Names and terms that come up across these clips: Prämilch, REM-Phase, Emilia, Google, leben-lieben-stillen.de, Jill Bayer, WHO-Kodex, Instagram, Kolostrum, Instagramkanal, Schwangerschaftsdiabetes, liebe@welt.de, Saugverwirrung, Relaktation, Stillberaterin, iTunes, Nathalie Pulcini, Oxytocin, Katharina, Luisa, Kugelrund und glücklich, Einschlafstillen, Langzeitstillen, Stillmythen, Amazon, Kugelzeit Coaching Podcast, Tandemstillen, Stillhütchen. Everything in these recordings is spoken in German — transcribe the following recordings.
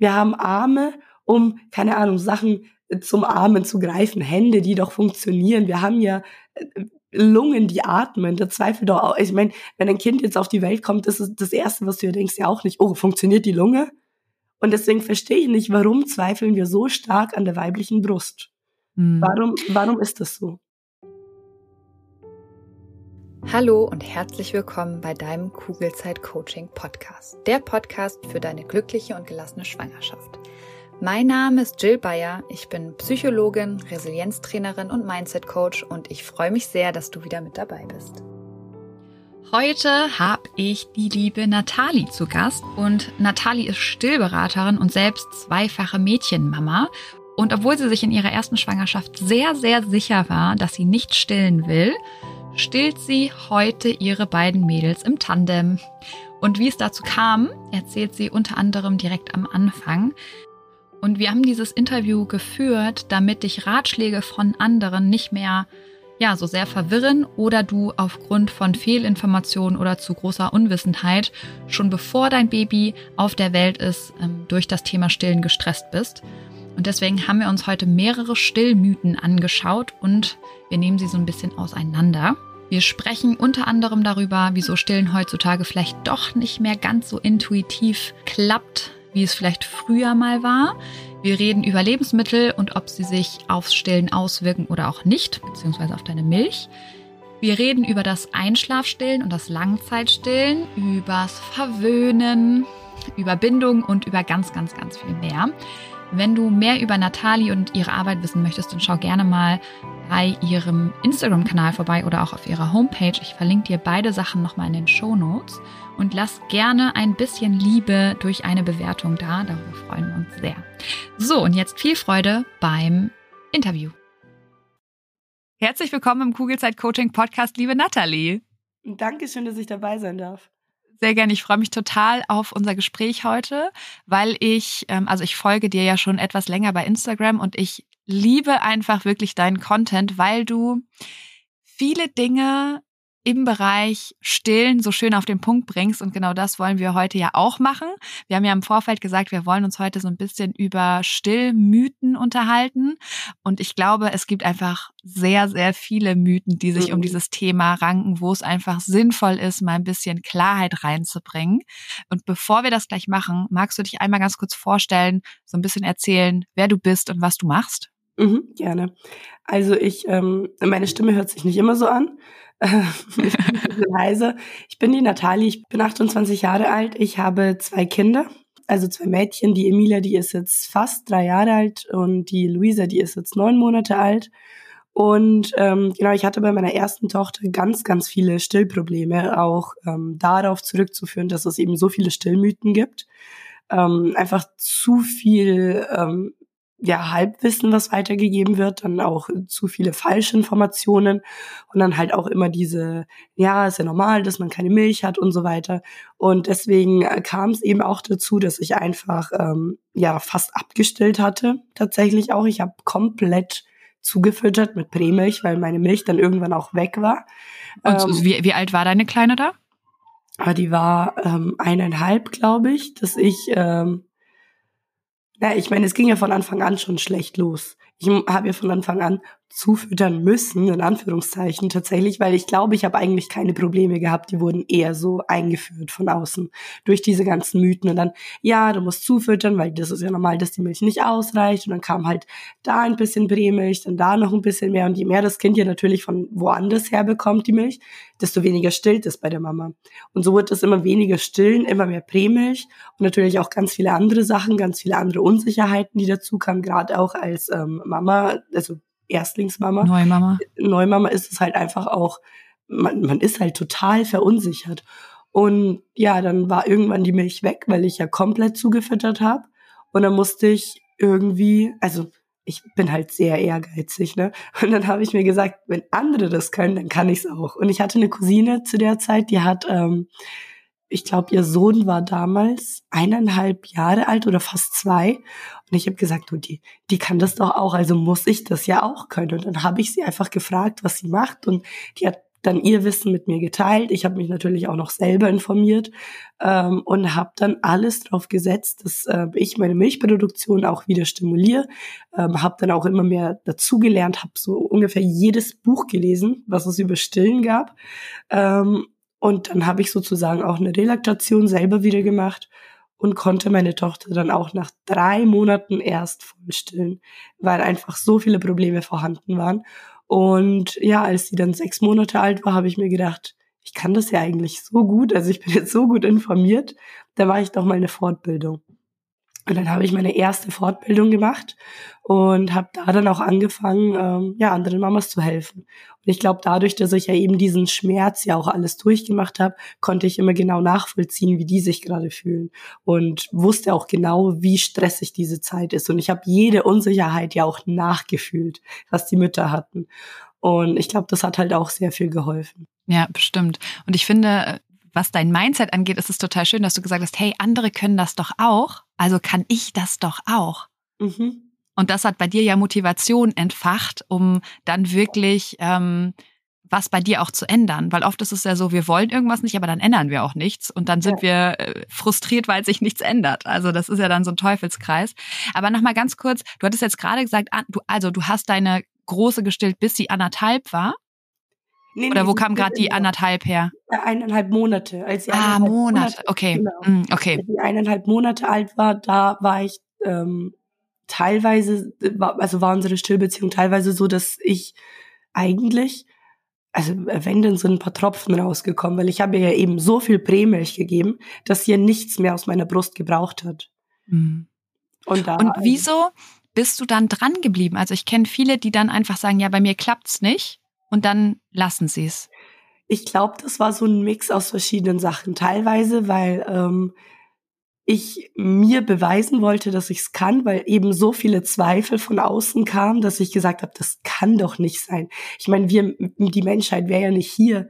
wir haben Arme, um, keine Ahnung, Sachen zum Armen zu greifen, Hände, die doch funktionieren. Wir haben ja Lungen, die atmen, da zweifelt doch auch. Ich meine, wenn ein Kind jetzt auf die Welt kommt, das ist das Erste, was du dir denkst, ja auch nicht, oh, funktioniert die Lunge? Und deswegen verstehe ich nicht, warum zweifeln wir so stark an der weiblichen Brust? Mhm. Warum ist das so? Hallo und herzlich willkommen bei deinem Kugelzeit Coaching Podcast, der Podcast für deine glückliche und gelassene Schwangerschaft. Mein Name ist Jill Bayer, ich bin Psychologin, Resilienztrainerin und Mindset Coach und ich freue mich sehr, dass du wieder mit dabei bist. Heute habe ich die liebe Nathalie zu Gast und Nathalie ist Stillberaterin und selbst zweifache Mädchenmama. Und obwohl sie sich in ihrer ersten Schwangerschaft sehr, sehr sicher war, dass sie nicht stillen will, stillt sie heute ihre beiden Mädels im Tandem. Und wie es dazu kam, erzählt sie unter anderem direkt am Anfang. Und wir haben dieses Interview geführt, damit dich Ratschläge von anderen nicht mehr so sehr verwirren oder du aufgrund von Fehlinformationen oder zu großer Unwissenheit schon bevor dein Baby auf der Welt ist, durch das Thema Stillen gestresst bist. Und deswegen haben wir uns heute mehrere Stillmythen angeschaut und wir nehmen sie so ein bisschen auseinander. Wir sprechen unter anderem darüber, wieso Stillen heutzutage vielleicht doch nicht mehr ganz so intuitiv klappt, wie es vielleicht früher mal war. Wir reden über Lebensmittel und ob sie sich aufs Stillen auswirken oder auch nicht, beziehungsweise auf deine Milch. Wir reden über das Einschlafstillen und das Langzeitstillen, übers Verwöhnen, über Bindung und über ganz, ganz, ganz viel mehr. Wenn du mehr über Nathalie und ihre Arbeit wissen möchtest, dann schau gerne mal bei ihrem Instagram-Kanal vorbei oder auch auf ihrer Homepage. Ich verlinke dir beide Sachen nochmal in den Shownotes und lass gerne ein bisschen Liebe durch eine Bewertung da. Darüber freuen wir uns sehr. So, und jetzt viel Freude beim Interview. Herzlich willkommen im Kugelzeit-Coaching-Podcast, liebe Nathalie. Dankeschön, dass ich dabei sein darf. Sehr gerne. Ich freue mich total auf unser Gespräch heute, weil ich folge dir ja schon etwas länger bei Instagram und ich liebe einfach wirklich deinen Content, weil du viele Dinge im Bereich Stillen so schön auf den Punkt bringst und genau das wollen wir heute ja auch machen. Wir haben ja im Vorfeld gesagt, wir wollen uns heute so ein bisschen über Stillmythen unterhalten und ich glaube, es gibt einfach sehr, sehr viele Mythen, die sich um dieses Thema ranken, wo es einfach sinnvoll ist, mal ein bisschen Klarheit reinzubringen. Und bevor wir das gleich machen, magst du dich einmal ganz kurz vorstellen, so ein bisschen erzählen, wer du bist und was du machst? Mhm, gerne. Also meine Stimme hört sich nicht immer so an. Ich bin die Nathalie, ich bin 28 Jahre alt, ich habe 2 Kinder, also 2 Mädchen, die Emilia, die ist jetzt fast 3 Jahre alt und die Luisa, die ist jetzt 9 Monate alt und ich hatte bei meiner ersten Tochter ganz, ganz viele Stillprobleme, auch darauf zurückzuführen, dass es eben so viele Stillmythen gibt, einfach zu viel Halbwissen, was weitergegeben wird, dann auch zu viele falsche Informationen und dann halt auch immer diese, ist ja normal, dass man keine Milch hat und so weiter. Und deswegen kam es eben auch dazu, dass ich einfach fast abgestillt hatte, tatsächlich auch. Ich habe komplett zugefüttert mit Prämilch, weil meine Milch dann irgendwann auch weg war. Und wie alt war deine Kleine da? Die war 1,5, glaube ich, dass ich... ich meine, es ging ja von Anfang an schon schlecht los. Ich habe ja von Anfang an zufüttern müssen, in Anführungszeichen tatsächlich, weil ich glaube, ich habe eigentlich keine Probleme gehabt. Die wurden eher so eingeführt von außen durch diese ganzen Mythen. Und dann, du musst zufüttern, weil das ist ja normal, dass die Milch nicht ausreicht. Und dann kam halt da ein bisschen Prämilch, dann da noch ein bisschen mehr. Und je mehr das Kind ja natürlich von woanders her bekommt, die Milch, desto weniger stillt es bei der Mama. Und so wird es immer weniger stillen, immer mehr Prämilch und natürlich auch ganz viele andere Sachen, ganz viele andere Unsicherheiten, die dazu kamen, gerade auch als Mama, also Erstlingsmama. Neumama ist es halt einfach auch, man ist halt total verunsichert. Und dann war irgendwann die Milch weg, weil ich ja komplett zugefüttert habe. Und dann musste ich irgendwie, also ich bin halt sehr ehrgeizig, ne? Und dann habe ich mir gesagt, wenn andere das können, dann kann ich es auch. Und ich hatte eine Cousine zu der Zeit, die hat, ich glaube, ihr Sohn war damals 1,5 Jahre alt oder fast 2. Und ich habe gesagt, du, die kann das doch auch, also muss ich das ja auch können. Und dann habe ich sie einfach gefragt, was sie macht. Und die hat dann ihr Wissen mit mir geteilt. Ich habe mich natürlich auch noch selber informiert und habe dann alles drauf gesetzt, dass ich meine Milchproduktion auch wieder stimuliere. Habe dann auch immer mehr dazugelernt, habe so ungefähr jedes Buch gelesen, was es über Stillen gab. Und dann habe ich sozusagen auch eine Relaktation selber wieder gemacht und konnte meine Tochter dann auch nach 3 Monaten erst voll stillen, weil einfach so viele Probleme vorhanden waren. Und ja, als sie dann 6 Monate alt war, habe ich mir gedacht, ich kann das ja eigentlich so gut, also ich bin jetzt so gut informiert, da mache ich doch mal eine Fortbildung. Und dann habe ich meine erste Fortbildung gemacht und habe da dann auch angefangen, anderen Mamas zu helfen. Und ich glaube, dadurch, dass ich ja eben diesen Schmerz ja auch alles durchgemacht habe, konnte ich immer genau nachvollziehen, wie die sich gerade fühlen und wusste auch genau, wie stressig diese Zeit ist. Und ich habe jede Unsicherheit ja auch nachgefühlt, was die Mütter hatten. Und ich glaube, das hat halt auch sehr viel geholfen. Ja, bestimmt. Und ich finde, was dein Mindset angeht, ist es total schön, dass du gesagt hast, hey, andere können das doch auch, also kann ich das doch auch. Mhm. Und das hat bei dir ja Motivation entfacht, um dann wirklich was bei dir auch zu ändern. Weil oft ist es ja so, wir wollen irgendwas nicht, aber dann ändern wir auch nichts. Und dann sind wir frustriert, weil sich nichts ändert. Also das ist ja dann so ein Teufelskreis. Aber nochmal ganz kurz, du hattest jetzt gerade gesagt, du hast deine Große gestillt, bis sie 1,5 war. Nee, oder wo kam gerade die 1,5 her? 1,5 Monate. Als sie 1,5 Monate, okay. Genau. Okay. Als sie 1,5 Monate alt war, da war ich war unsere Stillbeziehung teilweise so, dass ich eigentlich, also wenn denn so ein paar Tropfen rausgekommen, weil ich habe ihr ja eben so viel Prämilch gegeben, dass sie ja nichts mehr aus meiner Brust gebraucht hat. Mhm. Und wieso bist du dann dran geblieben? Also ich kenne viele, die dann einfach sagen, ja, bei mir klappt's nicht. Und dann lassen sie es. Ich glaube, das war so ein Mix aus verschiedenen Sachen. Teilweise, weil ich mir beweisen wollte, dass ich es kann, weil eben so viele Zweifel von außen kamen, dass ich gesagt habe, das kann doch nicht sein. Ich meine, die Menschheit wäre ja nicht hier,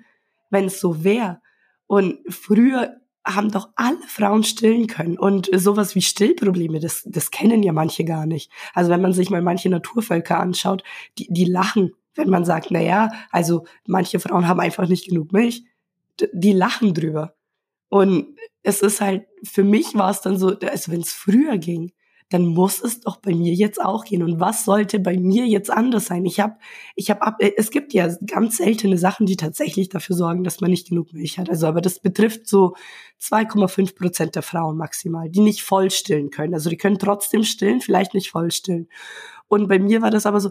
wenn es so wäre. Und früher haben doch alle Frauen stillen können. Und sowas wie Stillprobleme, das kennen ja manche gar nicht. Also wenn man sich mal manche Naturvölker anschaut, die lachen. Wenn man sagt, naja, also manche Frauen haben einfach nicht genug Milch, die lachen drüber. Und es ist halt, für mich war es dann so, also wenn es früher ging, dann muss es doch bei mir jetzt auch gehen. Und was sollte bei mir jetzt anders sein? Es gibt ja ganz seltene Sachen, die tatsächlich dafür sorgen, dass man nicht genug Milch hat. Also, aber das betrifft so 2,5% der Frauen maximal, die nicht voll stillen können. Also, die können trotzdem stillen, vielleicht nicht voll stillen. Und bei mir war das aber so,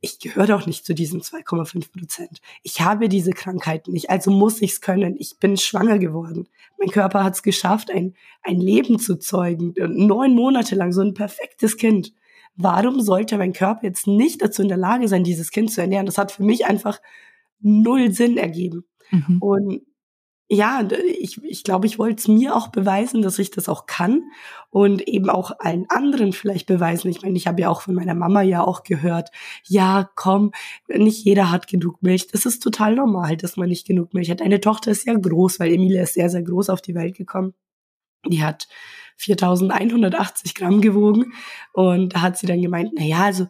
ich gehöre doch nicht zu diesen 2,5%. Ich habe diese Krankheit nicht, also muss ich es können. Ich bin schwanger geworden. Mein Körper hat es geschafft, ein Leben zu zeugen. 9 Monate lang so ein perfektes Kind. Warum sollte mein Körper jetzt nicht dazu in der Lage sein, dieses Kind zu ernähren? Das hat für mich einfach null Sinn ergeben. Mhm. Und ja, ich glaube, ich wollte es mir auch beweisen, dass ich das auch kann und eben auch allen anderen vielleicht beweisen. Ich meine, ich habe ja auch von meiner Mama ja auch gehört, ja, komm, nicht jeder hat genug Milch. Das ist total normal, dass man nicht genug Milch hat. Eine Tochter ist ja groß, weil Emilia ist sehr, sehr groß auf die Welt gekommen. Die hat 4.180 Gramm gewogen und da hat sie dann gemeint, naja, also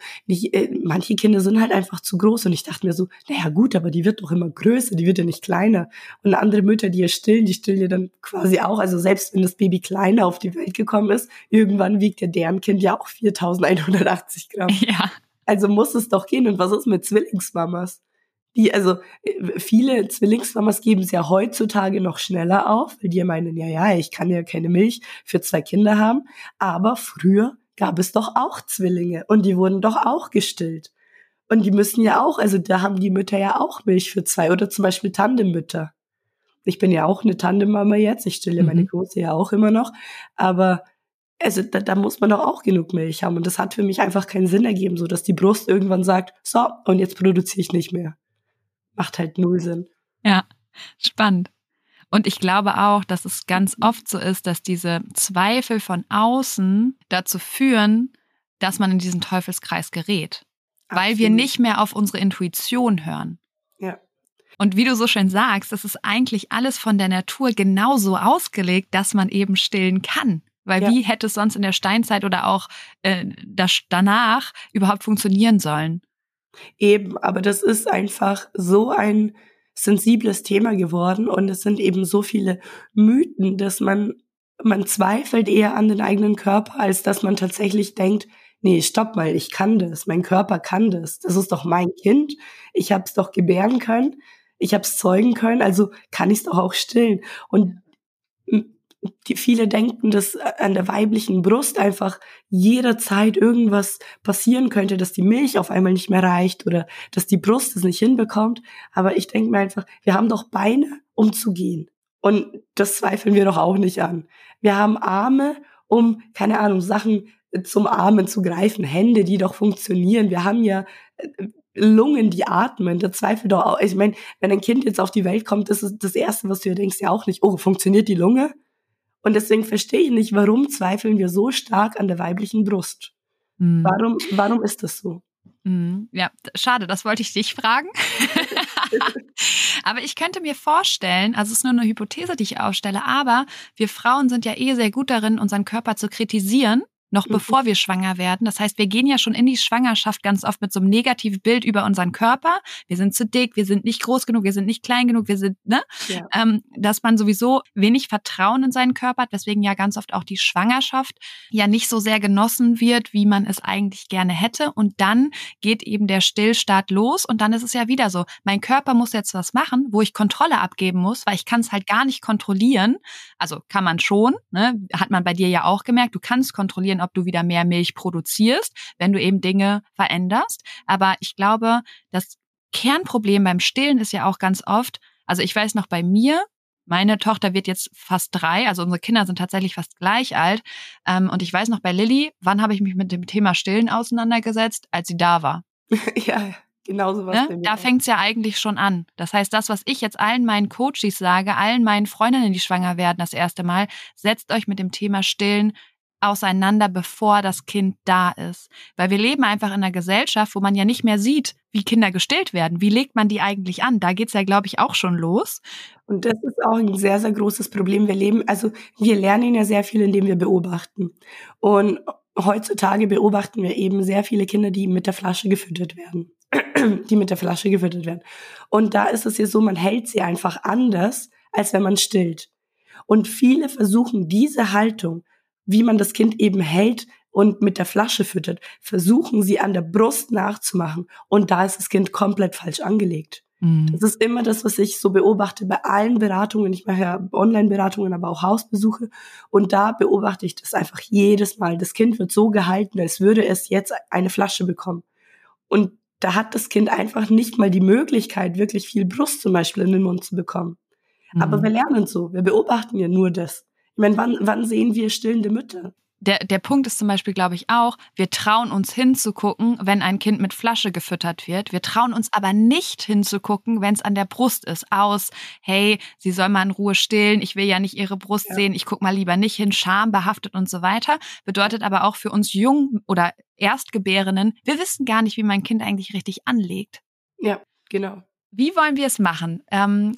manche Kinder sind halt einfach zu groß und ich dachte mir so, naja gut, aber die wird doch immer größer, die wird ja nicht kleiner und andere Mütter, die ja stillen, die stillen ja dann quasi auch, also selbst wenn das Baby kleiner auf die Welt gekommen ist, irgendwann wiegt ja deren Kind ja auch 4.180 Gramm. Ja. Also muss es doch gehen und was ist mit Zwillingsmamas? Viele Zwillingsmamas geben es ja heutzutage noch schneller auf, weil die meinen, ja, ich kann ja keine Milch für 2 Kinder haben. Aber früher gab es doch auch Zwillinge und die wurden doch auch gestillt. Und die müssen ja auch, also da haben die Mütter ja auch Milch für 2 oder zum Beispiel Tandemmütter. Ich bin ja auch eine Tandemmama jetzt, ich stille meine Große ja auch immer noch, aber also da muss man doch auch genug Milch haben und das hat für mich einfach keinen Sinn ergeben, so dass die Brust irgendwann sagt, so und jetzt produziere ich nicht mehr. Macht halt null Sinn. Ja, spannend. Und ich glaube auch, dass es ganz oft so ist, dass diese Zweifel von außen dazu führen, dass man in diesen Teufelskreis gerät. Absolut. Weil wir nicht mehr auf unsere Intuition hören. Ja. Und wie du so schön sagst, das ist eigentlich alles von der Natur genauso ausgelegt, dass man eben stillen kann. Weil wie hätte es sonst in der Steinzeit oder auch danach überhaupt funktionieren sollen? Eben, aber das ist einfach so ein sensibles Thema geworden und es sind eben so viele Mythen, dass man zweifelt eher an den eigenen Körper, als dass man tatsächlich denkt, nee, stopp mal, ich kann das, mein Körper kann das, das ist doch mein Kind, ich habe es doch gebären können, ich habe es zeugen können, also kann ich es doch auch stillen. Und viele denken, dass an der weiblichen Brust einfach jederzeit irgendwas passieren könnte, dass die Milch auf einmal nicht mehr reicht oder dass die Brust es nicht hinbekommt. Aber ich denke mir einfach, wir haben doch Beine, um zu gehen. Und das zweifeln wir doch auch nicht an. Wir haben Arme, um, keine Ahnung, Sachen zum Armen zu greifen, Hände, die doch funktionieren. Wir haben ja Lungen, die atmen, da zweifelt doch auch. Ich meine, wenn ein Kind jetzt auf die Welt kommt, das ist das Erste, was du dir denkst, ja auch nicht, oh, funktioniert die Lunge? Und deswegen verstehe ich nicht, warum zweifeln wir so stark an der weiblichen Brust? Mhm. Warum ist das so? Mhm. Ja, schade, das wollte ich dich fragen. Aber ich könnte mir vorstellen, also es ist nur eine Hypothese, die ich aufstelle, aber wir Frauen sind ja eh sehr gut darin, unseren Körper zu kritisieren, noch bevor wir schwanger werden. Das heißt, wir gehen ja schon in die Schwangerschaft ganz oft mit so einem negativen Bild über unseren Körper. Wir sind zu dick, wir sind nicht groß genug, wir sind nicht klein genug, wir sind, ne? Ja. Dass man sowieso wenig Vertrauen in seinen Körper hat, weswegen ja ganz oft auch die Schwangerschaft ja nicht so sehr genossen wird, wie man es eigentlich gerne hätte. Und dann geht eben der Stillstart los und dann ist es ja wieder so, mein Körper muss jetzt was machen, wo ich Kontrolle abgeben muss, weil ich kann es halt gar nicht kontrollieren. Also kann man schon, ne? Hat man bei dir ja auch gemerkt, du kannst kontrollieren, ob du wieder mehr Milch produzierst, wenn du eben Dinge veränderst. Aber ich glaube, das Kernproblem beim Stillen ist ja auch ganz oft, also ich weiß noch bei mir, meine Tochter wird jetzt fast 3, also unsere Kinder sind tatsächlich fast gleich alt. Und ich weiß noch bei Lilly, wann habe ich mich mit dem Thema Stillen auseinandergesetzt? Als sie da war. Ja, genau so was. Ne? Da fängt es ja eigentlich schon an. Das heißt, das, was ich jetzt allen meinen Coaches sage, allen meinen Freundinnen, die schwanger werden das erste Mal, setzt euch mit dem Thema Stillen auseinander, bevor das Kind da ist. Weil wir leben einfach in einer Gesellschaft, wo man ja nicht mehr sieht, wie Kinder gestillt werden. Wie legt man die eigentlich an? Da geht's ja, glaube ich, auch schon los. Und das ist auch ein sehr, sehr großes Problem. Wir lernen ja sehr viel, indem wir beobachten. Und heutzutage beobachten wir eben sehr viele Kinder, die mit der Flasche gefüttert werden. Und da ist es ja so, man hält sie einfach anders, als wenn man stillt. Und viele versuchen diese Haltung, wie man das Kind eben hält und mit der Flasche füttert, versuchen sie an der Brust nachzumachen. Und da ist das Kind komplett falsch angelegt. Mhm. Das ist immer das, was ich so beobachte bei allen Beratungen. Ich mache ja Online-Beratungen, aber auch Hausbesuche. Und da beobachte ich das einfach jedes Mal. Das Kind wird so gehalten, als würde es jetzt eine Flasche bekommen. Und da hat das Kind einfach nicht mal die Möglichkeit, wirklich viel Brust zum Beispiel in den Mund zu bekommen. Mhm. Aber wir lernen so. Wir beobachten ja nur das. Ich meine, wann sehen wir stillende Mütter? Der Punkt ist zum Beispiel, glaube ich, auch, wir trauen uns hinzugucken, wenn ein Kind mit Flasche gefüttert wird. Wir trauen uns aber nicht hinzugucken, wenn es an der Brust ist. Hey, sie soll mal in Ruhe stillen, ich will ja nicht ihre Brust sehen, ich gucke mal lieber nicht hin, schambehaftet und so weiter. Bedeutet aber auch für uns Jung- oder Erstgebärenden, wir wissen gar nicht, wie mein Kind eigentlich richtig anlegt. Ja, genau. Wie wollen wir es machen?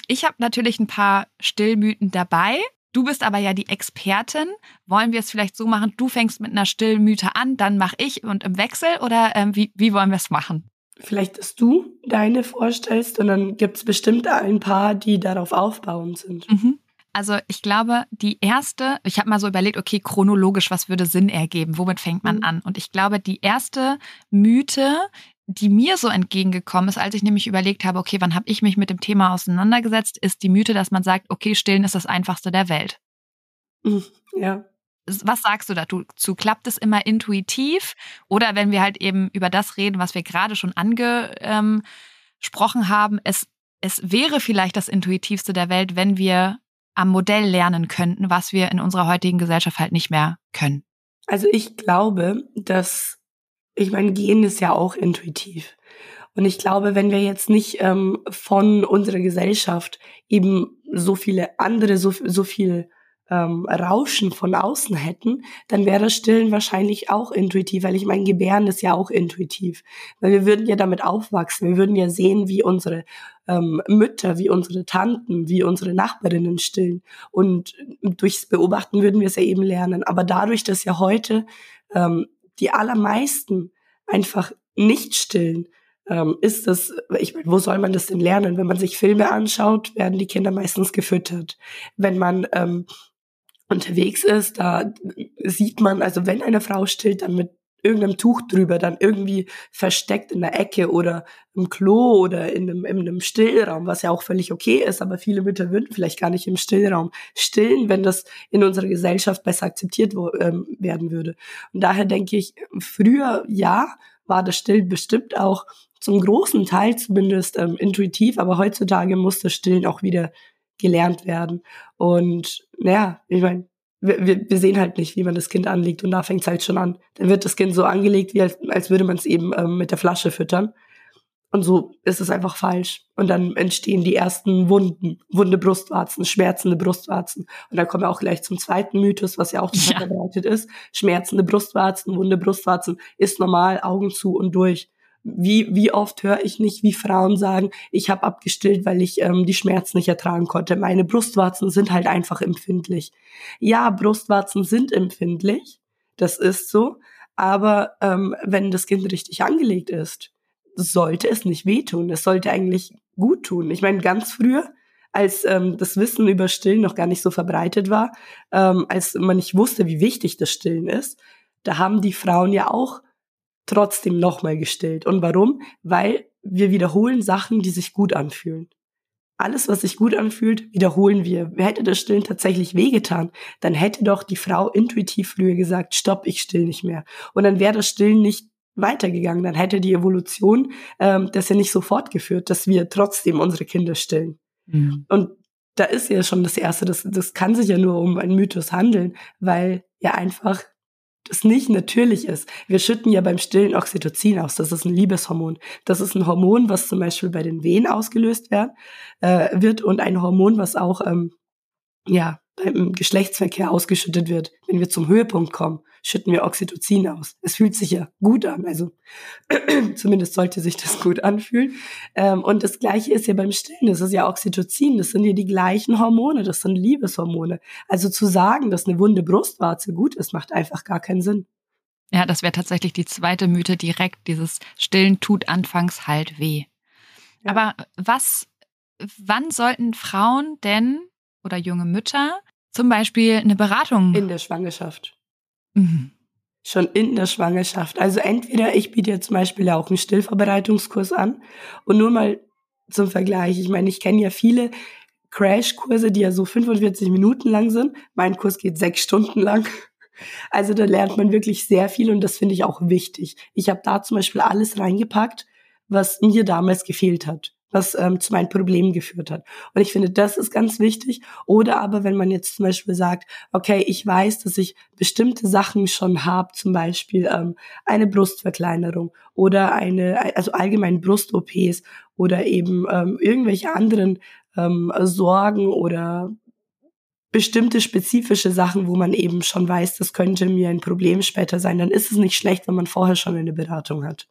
Ich habe natürlich ein paar Stillmythen dabei. Du bist aber ja die Expertin. Wollen wir es vielleicht so machen, du fängst mit einer Stillmythe an, dann mache ich und im Wechsel? Oder wie wollen wir es machen? Vielleicht, dass du deine vorstellst und dann gibt es bestimmt ein paar, die darauf aufbauend sind. Mhm. Also ich glaube, die erste, ich habe mal so überlegt, okay, chronologisch, was würde Sinn ergeben? Womit fängt man an? Und ich glaube, die erste Mythe, die mir so entgegengekommen ist, als ich nämlich überlegt habe, okay, wann habe ich mich mit dem Thema auseinandergesetzt, ist die Mythe, dass man sagt, okay, Stillen ist das Einfachste der Welt. Ja. Was sagst du dazu? Klappt es immer intuitiv? Oder wenn wir halt eben über das reden, was wir gerade schon angesprochen haben, es wäre vielleicht das Intuitivste der Welt, wenn wir am Modell lernen könnten, was wir in unserer heutigen Gesellschaft halt nicht mehr können. Also ich glaube, ich meine, Gehen ist ja auch intuitiv. Und ich glaube, wenn wir jetzt nicht von unserer Gesellschaft eben so viele andere, so viel Rauschen von außen hätten, dann wäre das Stillen wahrscheinlich auch intuitiv, weil ich meine, Gebären ist ja auch intuitiv. Weil wir würden ja damit aufwachsen, wir würden ja sehen, wie unsere Mütter, wie unsere Tanten, wie unsere Nachbarinnen stillen. Und durchs Beobachten würden wir es ja eben lernen. Aber dadurch, dass ja heute die allermeisten einfach nicht stillen, ist das, ich meine, wo soll man das denn lernen? Wenn man sich Filme anschaut, werden die Kinder meistens gefüttert. Wenn man unterwegs ist, da sieht man, also wenn eine Frau stillt, dann mit irgendeinem Tuch drüber, dann irgendwie versteckt in der Ecke oder im Klo oder in einem Stillraum, was ja auch völlig okay ist, aber viele Mütter würden vielleicht gar nicht im Stillraum stillen, wenn das in unserer Gesellschaft besser akzeptiert werden würde. Und daher denke ich, früher ja, war das Stillen bestimmt auch zum großen Teil zumindest intuitiv, aber heutzutage muss das Stillen auch wieder gelernt werden. Und naja, ich meine, wir sehen halt nicht, wie man das Kind anlegt, und da fängt es halt schon an. Dann wird das Kind so angelegt, wie als würde man es eben mit der Flasche füttern. Und so ist es einfach falsch. Und dann entstehen die ersten Wunden, wunde Brustwarzen, schmerzende Brustwarzen. Und da kommen wir auch gleich zum zweiten Mythos, was ja auch total verbreitet ist. Schmerzende Brustwarzen, wunde Brustwarzen ist normal, Augen zu und durch. Wie oft höre ich nicht, wie Frauen sagen, ich habe abgestillt, weil ich die Schmerzen nicht ertragen konnte. Meine Brustwarzen sind halt einfach empfindlich. Ja, Brustwarzen sind empfindlich, das ist so. Aber wenn das Kind richtig angelegt ist, sollte es nicht wehtun. Es sollte eigentlich gut tun. Ich meine, ganz früher, als das Wissen über Stillen noch gar nicht so verbreitet war, als man nicht wusste, wie wichtig das Stillen ist, da haben die Frauen ja auch trotzdem nochmal gestillt. Und warum? Weil wir wiederholen Sachen, die sich gut anfühlen. Alles, was sich gut anfühlt, wiederholen wir. Hätte das Stillen tatsächlich wehgetan, dann hätte doch die Frau intuitiv früher gesagt, stopp, ich still nicht mehr. Und dann wäre das Stillen nicht weitergegangen. Dann hätte die Evolution das ja nicht so fortgeführt, dass wir trotzdem unsere Kinder stillen. Mhm. Und da ist ja schon das Erste, das kann sich ja nur um einen Mythos handeln, weil ja einfach das nicht natürlich ist. Wir schütten ja beim Stillen Oxytocin aus. Das ist ein Liebeshormon. Das ist ein Hormon, was zum Beispiel bei den Wehen ausgelöst wird und ein Hormon, was auch beim Geschlechtsverkehr ausgeschüttet wird. Wenn wir zum Höhepunkt kommen, schütten wir Oxytocin aus. Es fühlt sich ja gut an, also zumindest sollte sich das gut anfühlen. Und das Gleiche ist ja beim Stillen, das ist ja Oxytocin, das sind ja die gleichen Hormone, das sind Liebeshormone. Also zu sagen, dass eine wunde Brustwarze gut ist, macht einfach gar keinen Sinn. Ja, das wäre tatsächlich die zweite Mythe direkt, dieses Stillen tut anfangs halt weh. Ja. Aber wann sollten Frauen denn oder junge Mütter zum Beispiel eine Beratung? In der Schwangerschaft. Mhm. Schon in der Schwangerschaft. Also entweder, ich biete ja zum Beispiel auch einen Stillvorbereitungskurs an. Und nur mal zum Vergleich, ich meine, ich kenne ja viele Crashkurse, die ja so 45 Minuten lang sind. Mein Kurs geht 6 Stunden lang. Also da lernt man wirklich sehr viel und das finde ich auch wichtig. Ich habe da zum Beispiel alles reingepackt, was mir damals gefehlt hat, was zu meinen Problemen geführt hat. Und ich finde, das ist ganz wichtig. Oder aber, wenn man jetzt zum Beispiel sagt, okay, ich weiß, dass ich bestimmte Sachen schon habe, zum Beispiel eine Brustverkleinerung oder also allgemein Brust-OPs oder eben irgendwelche anderen Sorgen oder bestimmte spezifische Sachen, wo man eben schon weiß, das könnte mir ein Problem später sein, dann ist es nicht schlecht, wenn man vorher schon eine Beratung hat,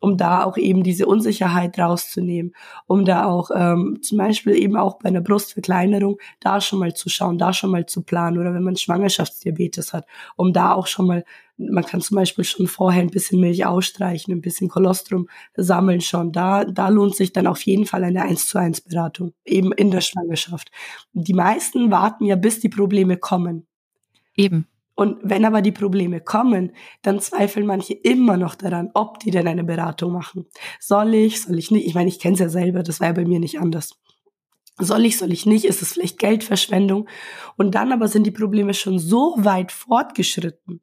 um da auch eben diese Unsicherheit rauszunehmen, um da auch zum Beispiel eben auch bei einer Brustverkleinerung da schon mal zu schauen, da schon mal zu planen, oder wenn man Schwangerschaftsdiabetes hat, um da auch schon mal, man kann zum Beispiel schon vorher ein bisschen Milch ausstreichen, ein bisschen Kolostrum sammeln schon, da lohnt sich dann auf jeden Fall eine 1:1 Beratung, eben in der Schwangerschaft. Die meisten warten ja, bis die Probleme kommen. Eben. Und wenn aber die Probleme kommen, dann zweifeln manche immer noch daran, ob die denn eine Beratung machen. Soll ich nicht? Ich meine, ich kenne es ja selber, das war ja bei mir nicht anders. Soll ich nicht? Ist es vielleicht Geldverschwendung? Und dann aber sind die Probleme schon so weit fortgeschritten,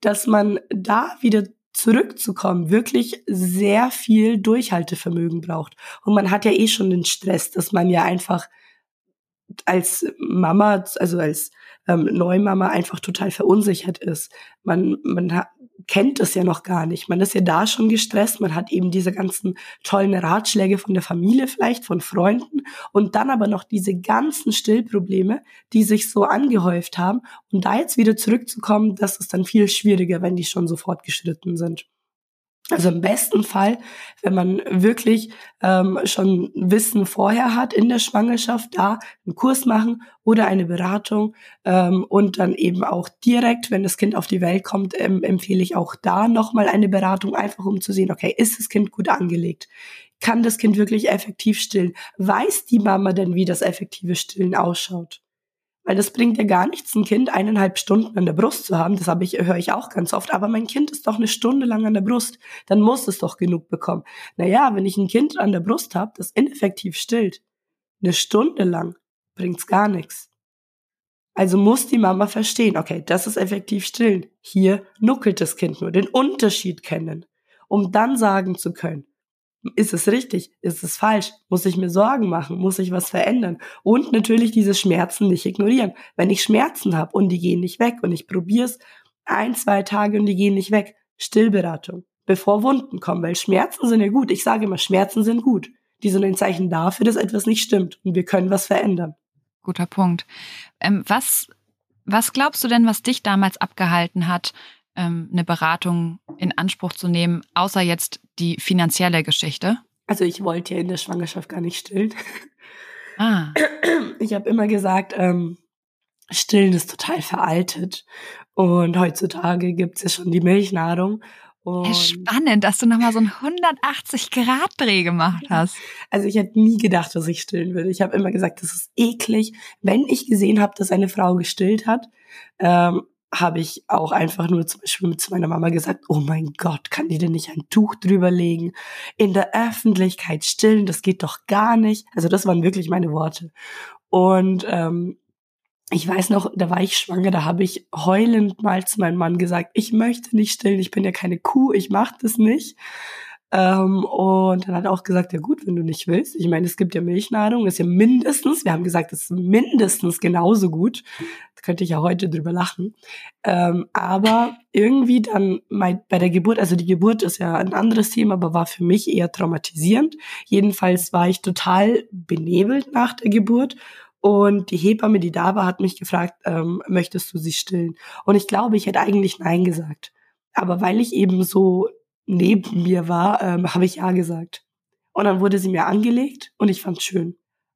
dass man da wieder zurückzukommen wirklich sehr viel Durchhaltevermögen braucht. Und man hat ja eh schon den Stress, dass man ja einfach als Mama, also als Neumama einfach total verunsichert ist. Man kennt das ja noch gar nicht. Man ist ja da schon gestresst. Man hat eben diese ganzen tollen Ratschläge von der Familie vielleicht, von Freunden und dann aber noch diese ganzen Stillprobleme, die sich so angehäuft haben. Und da jetzt wieder zurückzukommen, das ist dann viel schwieriger, wenn die schon so fortgeschritten sind. Also im besten Fall, wenn man wirklich schon Wissen vorher hat in der Schwangerschaft, da einen Kurs machen oder eine Beratung und dann eben auch direkt, wenn das Kind auf die Welt kommt, empfehle ich auch da nochmal eine Beratung, einfach um zu sehen, okay, ist das Kind gut angelegt? Kann das Kind wirklich effektiv stillen? Weiß die Mama denn, wie das effektive Stillen ausschaut? Weil das bringt ja gar nichts, ein Kind 1,5 Stunden an der Brust zu haben. Das höre ich auch ganz oft. Aber mein Kind ist doch 1 Stunde lang an der Brust. Dann muss es doch genug bekommen. Naja, wenn ich ein Kind an der Brust habe, das ineffektiv stillt, 1 Stunde lang bringt's gar nichts. Also muss die Mama verstehen, okay, das ist effektiv stillen. Hier nuckelt das Kind nur, den Unterschied kennen, um dann sagen zu können, ist es richtig? Ist es falsch? Muss ich mir Sorgen machen? Muss ich was verändern? Und natürlich diese Schmerzen nicht ignorieren. Wenn ich Schmerzen habe und die gehen nicht weg und ich probiere es 1, 2 Tage und die gehen nicht weg, Stillberatung, bevor Wunden kommen, weil Schmerzen sind ja gut. Ich sage immer, Schmerzen sind gut. Die sind ein Zeichen dafür, dass etwas nicht stimmt und wir können was verändern. Guter Punkt. Was glaubst du denn, was dich damals abgehalten hat, eine Beratung in Anspruch zu nehmen, außer jetzt die finanzielle Geschichte? Also ich wollte ja in der Schwangerschaft gar nicht stillen. Ah. Ich habe immer gesagt, Stillen ist total veraltet und heutzutage gibt es ja schon die Milchnahrung. Und spannend, dass du nochmal so einen 180-Grad-Dreh gemacht hast. Also ich hätte nie gedacht, dass ich stillen würde. Ich habe immer gesagt, das ist eklig. Wenn ich gesehen habe, dass eine Frau gestillt hat, habe ich auch einfach nur zum Beispiel zu meiner Mama gesagt, oh mein Gott, kann die denn nicht ein Tuch drüberlegen? In der Öffentlichkeit stillen, das geht doch gar nicht. Also das waren wirklich meine Worte. Und ich weiß noch, da war ich schwanger, da habe ich heulend mal zu meinem Mann gesagt, ich möchte nicht stillen, ich bin ja keine Kuh, ich mache das nicht. Und dann hat er auch gesagt, ja gut, wenn du nicht willst. Ich meine, es gibt ja Milchnahrung, das ist ja mindestens, wir haben gesagt, das ist mindestens genauso gut. Da könnte ich ja heute drüber lachen. Aber irgendwie dann bei der Geburt, also die Geburt ist ja ein anderes Thema, aber war für mich eher traumatisierend. Jedenfalls war ich total benebelt nach der Geburt. Und die Hebamme, die da war, hat mich gefragt, möchtest du sie stillen? Und ich glaube, ich hätte eigentlich Nein gesagt. Aber weil ich eben so neben mir war, habe ich ja gesagt. Und dann wurde sie mir angelegt und ich fand's schön.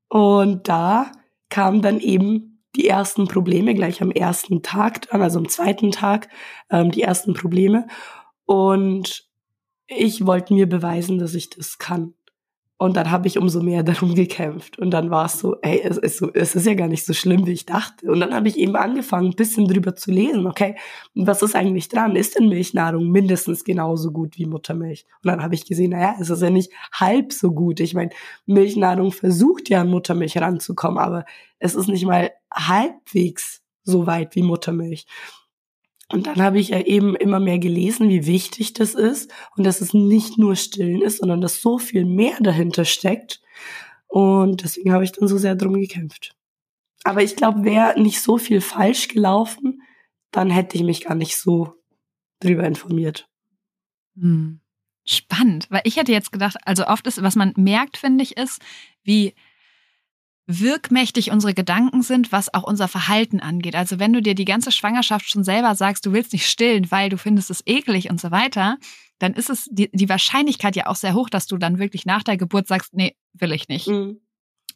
Und da kamen dann eben die ersten Probleme gleich am ersten Tag, also am zweiten Tag, die ersten Probleme. Und ich wollte mir beweisen, dass ich das kann. Und dann habe ich umso mehr darum gekämpft. Und dann war es so, ey, es ist ja gar nicht so schlimm, wie ich dachte. Und dann habe ich eben angefangen, ein bisschen drüber zu lesen, okay, was ist eigentlich dran? Ist denn Milchnahrung mindestens genauso gut wie Muttermilch? Und dann habe ich gesehen, naja, es ist ja nicht halb so gut. Ich meine, Milchnahrung versucht ja an Muttermilch ranzukommen, aber es ist nicht mal halbwegs so weit wie Muttermilch. Und dann habe ich ja eben immer mehr gelesen, wie wichtig das ist und dass es nicht nur Stillen ist, sondern dass so viel mehr dahinter steckt. Und deswegen habe ich dann so sehr drum gekämpft. Aber ich glaube, wäre nicht so viel falsch gelaufen, dann hätte ich mich gar nicht so drüber informiert. Hm. Spannend, weil ich hätte jetzt gedacht, also oft ist, was man merkt, finde ich, ist, wie wirkmächtig unsere Gedanken sind, was auch unser Verhalten angeht. Also wenn du dir die ganze Schwangerschaft schon selber sagst, du willst nicht stillen, weil du findest es eklig und so weiter, dann ist es die Wahrscheinlichkeit ja auch sehr hoch, dass du dann wirklich nach der Geburt sagst, nee, will ich nicht. Mhm.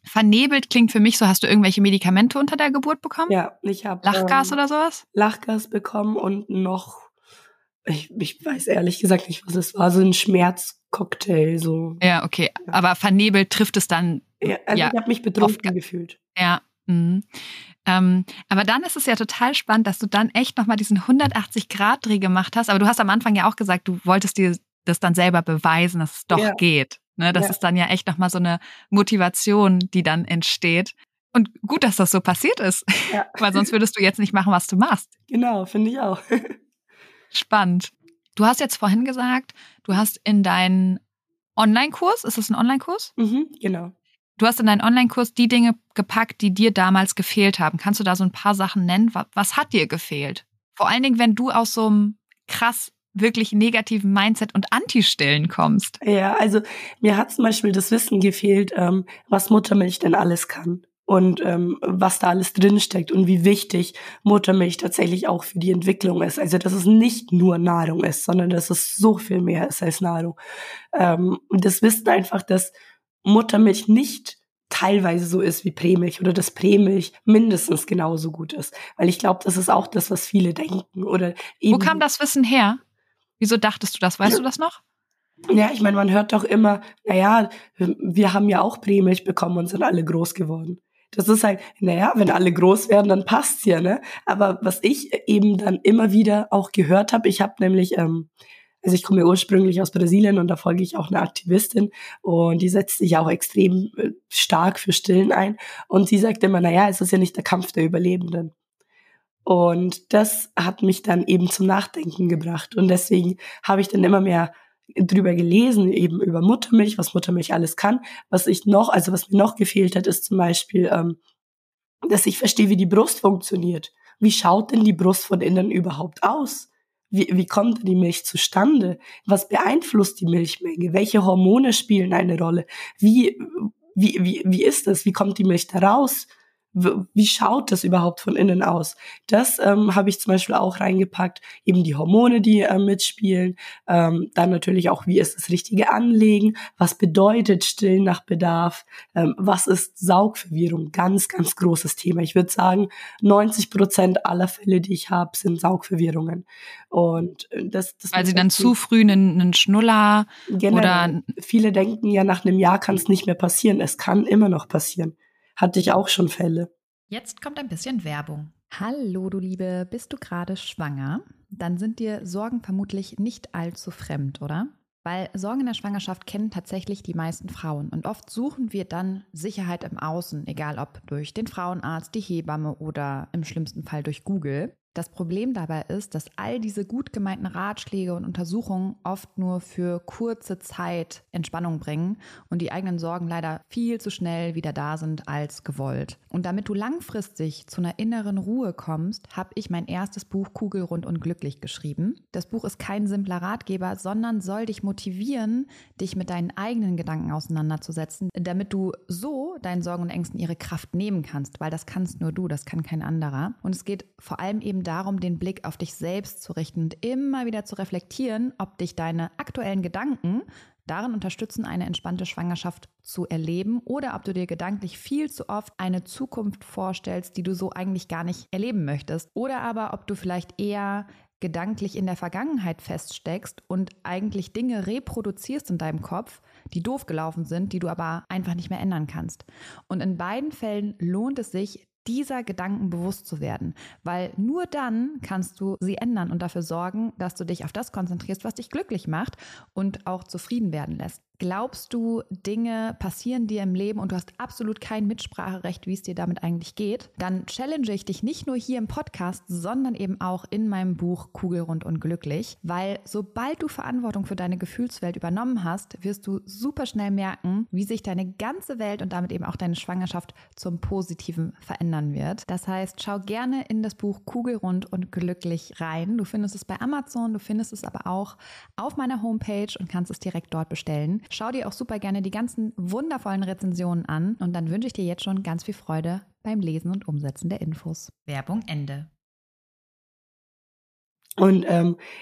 Vernebelt klingt für mich so, hast du irgendwelche Medikamente unter der Geburt bekommen? Ja, ich habe Lachgas oder sowas? Lachgas bekommen und noch, ich weiß ehrlich gesagt nicht, was es war, so ein Schmerzcocktail. So. Ja, okay, ja. Aber vernebelt trifft es dann. Ja, also ja, ich habe mich betroffen gefühlt. Ja. Mhm. Aber dann ist es ja total spannend, dass du dann echt nochmal diesen 180-Grad-Dreh gemacht hast. Aber du hast am Anfang ja auch gesagt, du wolltest dir das dann selber beweisen, dass es doch geht. Ne? Das ist dann ja echt nochmal so eine Motivation, die dann entsteht. Und gut, dass das so passiert ist, weil sonst würdest du jetzt nicht machen, was du machst. Genau, finde ich auch. Spannend. Du hast jetzt vorhin gesagt, du hast in deinen Online-Kurs, ist das ein Online-Kurs? Mhm, genau. Du hast in deinen Online-Kurs die Dinge gepackt, die dir damals gefehlt haben. Kannst du da so ein paar Sachen nennen? Was hat dir gefehlt? Vor allen Dingen, wenn du aus so einem krass wirklich negativen Mindset und Anti-Stillen kommst. Ja, also mir hat zum Beispiel das Wissen gefehlt, was Muttermilch denn alles kann. und was da alles drinsteckt und wie wichtig Muttermilch tatsächlich auch für die Entwicklung ist. Also dass es nicht nur Nahrung ist, sondern dass es so viel mehr ist als Nahrung. Und das Wissen einfach, dass Muttermilch nicht teilweise so ist wie Prämilch oder dass Prämilch mindestens genauso gut ist. Weil ich glaube, das ist auch das, was viele denken. Oder eben. Wo kam das Wissen her? Wieso dachtest du das? Weißt du das noch? Ja, ich meine, man hört doch immer, naja, wir haben ja auch Prämilch bekommen und sind alle groß geworden. Das ist halt, naja, wenn alle groß werden, dann passt's ja, ne? Aber was ich eben dann immer wieder auch gehört habe, ich habe nämlich, also ich komme ja ursprünglich aus Brasilien und da folge ich auch einer Aktivistin und die setzt sich auch extrem stark für Stillen ein und sie sagt immer, naja, es ist ja nicht der Kampf der Überlebenden. Und das hat mich dann eben zum Nachdenken gebracht und deswegen habe ich dann immer mehr drüber gelesen, eben über Muttermilch, was Muttermilch alles kann. Was mir noch gefehlt hat, ist zum Beispiel, dass ich verstehe, wie die Brust funktioniert. Wie schaut denn die Brust von innen überhaupt aus? Wie kommt die Milch zustande? Was beeinflusst die Milchmenge? Welche Hormone spielen eine Rolle? Wie ist das? Wie kommt die Milch da raus? Wie schaut das überhaupt von innen aus? Das habe ich zum Beispiel auch reingepackt, eben die Hormone, die mitspielen, dann natürlich auch, wie ist das richtige Anlegen, was bedeutet Stillen nach Bedarf, was ist Saugverwirrung, ganz, ganz großes Thema. Ich würde sagen, 90% aller Fälle, die ich habe, sind Saugverwirrungen. Und das weil sie dann zu früh einen Schnuller oder... Viele denken ja, nach einem Jahr kann es nicht mehr passieren, es kann immer noch passieren. Hatte ich auch schon Fälle. Jetzt kommt ein bisschen Werbung. Hallo, du Liebe, bist du gerade schwanger? Dann sind dir Sorgen vermutlich nicht allzu fremd, oder? Weil Sorgen in der Schwangerschaft kennen tatsächlich die meisten Frauen. Und oft suchen wir dann Sicherheit im Außen, egal ob durch den Frauenarzt, die Hebamme oder im schlimmsten Fall durch Google. Das Problem dabei ist, dass all diese gut gemeinten Ratschläge und Untersuchungen oft nur für kurze Zeit Entspannung bringen und die eigenen Sorgen leider viel zu schnell wieder da sind als gewollt. Und damit du langfristig zu einer inneren Ruhe kommst, habe ich mein erstes Buch Kugelrund und glücklich geschrieben. Das Buch ist kein simpler Ratgeber, sondern soll dich motivieren, dich mit deinen eigenen Gedanken auseinanderzusetzen, damit du so deinen Sorgen und Ängsten ihre Kraft nehmen kannst, weil das kannst nur du, das kann kein anderer. Und es geht vor allem eben darum, den Blick auf dich selbst zu richten und immer wieder zu reflektieren, ob dich deine aktuellen Gedanken darin unterstützen, eine entspannte Schwangerschaft zu erleben oder ob du dir gedanklich viel zu oft eine Zukunft vorstellst, die du so eigentlich gar nicht erleben möchtest oder aber ob du vielleicht eher gedanklich in der Vergangenheit feststeckst und eigentlich Dinge reproduzierst in deinem Kopf, die doof gelaufen sind, die du aber einfach nicht mehr ändern kannst. Und in beiden Fällen lohnt es sich, dieser Gedanken bewusst zu werden, weil nur dann kannst du sie ändern und dafür sorgen, dass du dich auf das konzentrierst, was dich glücklich macht und auch zufrieden werden lässt. Glaubst du, Dinge passieren dir im Leben und du hast absolut kein Mitspracherecht, wie es dir damit eigentlich geht? Dann challenge ich dich nicht nur hier im Podcast, sondern eben auch in meinem Buch Kugelrund und glücklich, weil sobald du Verantwortung für deine Gefühlswelt übernommen hast, wirst du super schnell merken, wie sich deine ganze Welt und damit eben auch deine Schwangerschaft zum Positiven verändern wird. Das heißt, schau gerne in das Buch Kugelrund und glücklich rein. Du findest es bei Amazon, du findest es aber auch auf meiner Homepage und kannst es direkt dort bestellen. Schau dir auch super gerne die ganzen wundervollen Rezensionen an und dann wünsche ich dir jetzt schon ganz viel Freude beim Lesen und Umsetzen der Infos. Werbung Ende. Und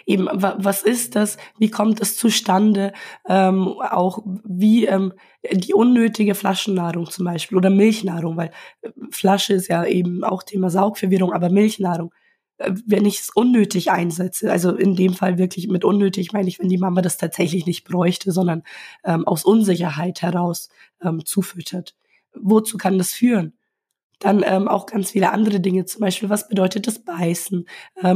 eben, was ist das? Wie kommt es zustande? Auch wie die unnötige Flaschennahrung zum Beispiel oder Milchnahrung, weil Flasche ist ja eben auch Thema Saugverwirrung, aber Milchnahrung. Wenn ich es unnötig einsetze, also in dem Fall wirklich mit unnötig meine ich, wenn die Mama das tatsächlich nicht bräuchte, sondern aus Unsicherheit heraus zufüttert. Wozu kann das führen? Dann auch ganz viele andere Dinge, zum Beispiel, was bedeutet das Beißen,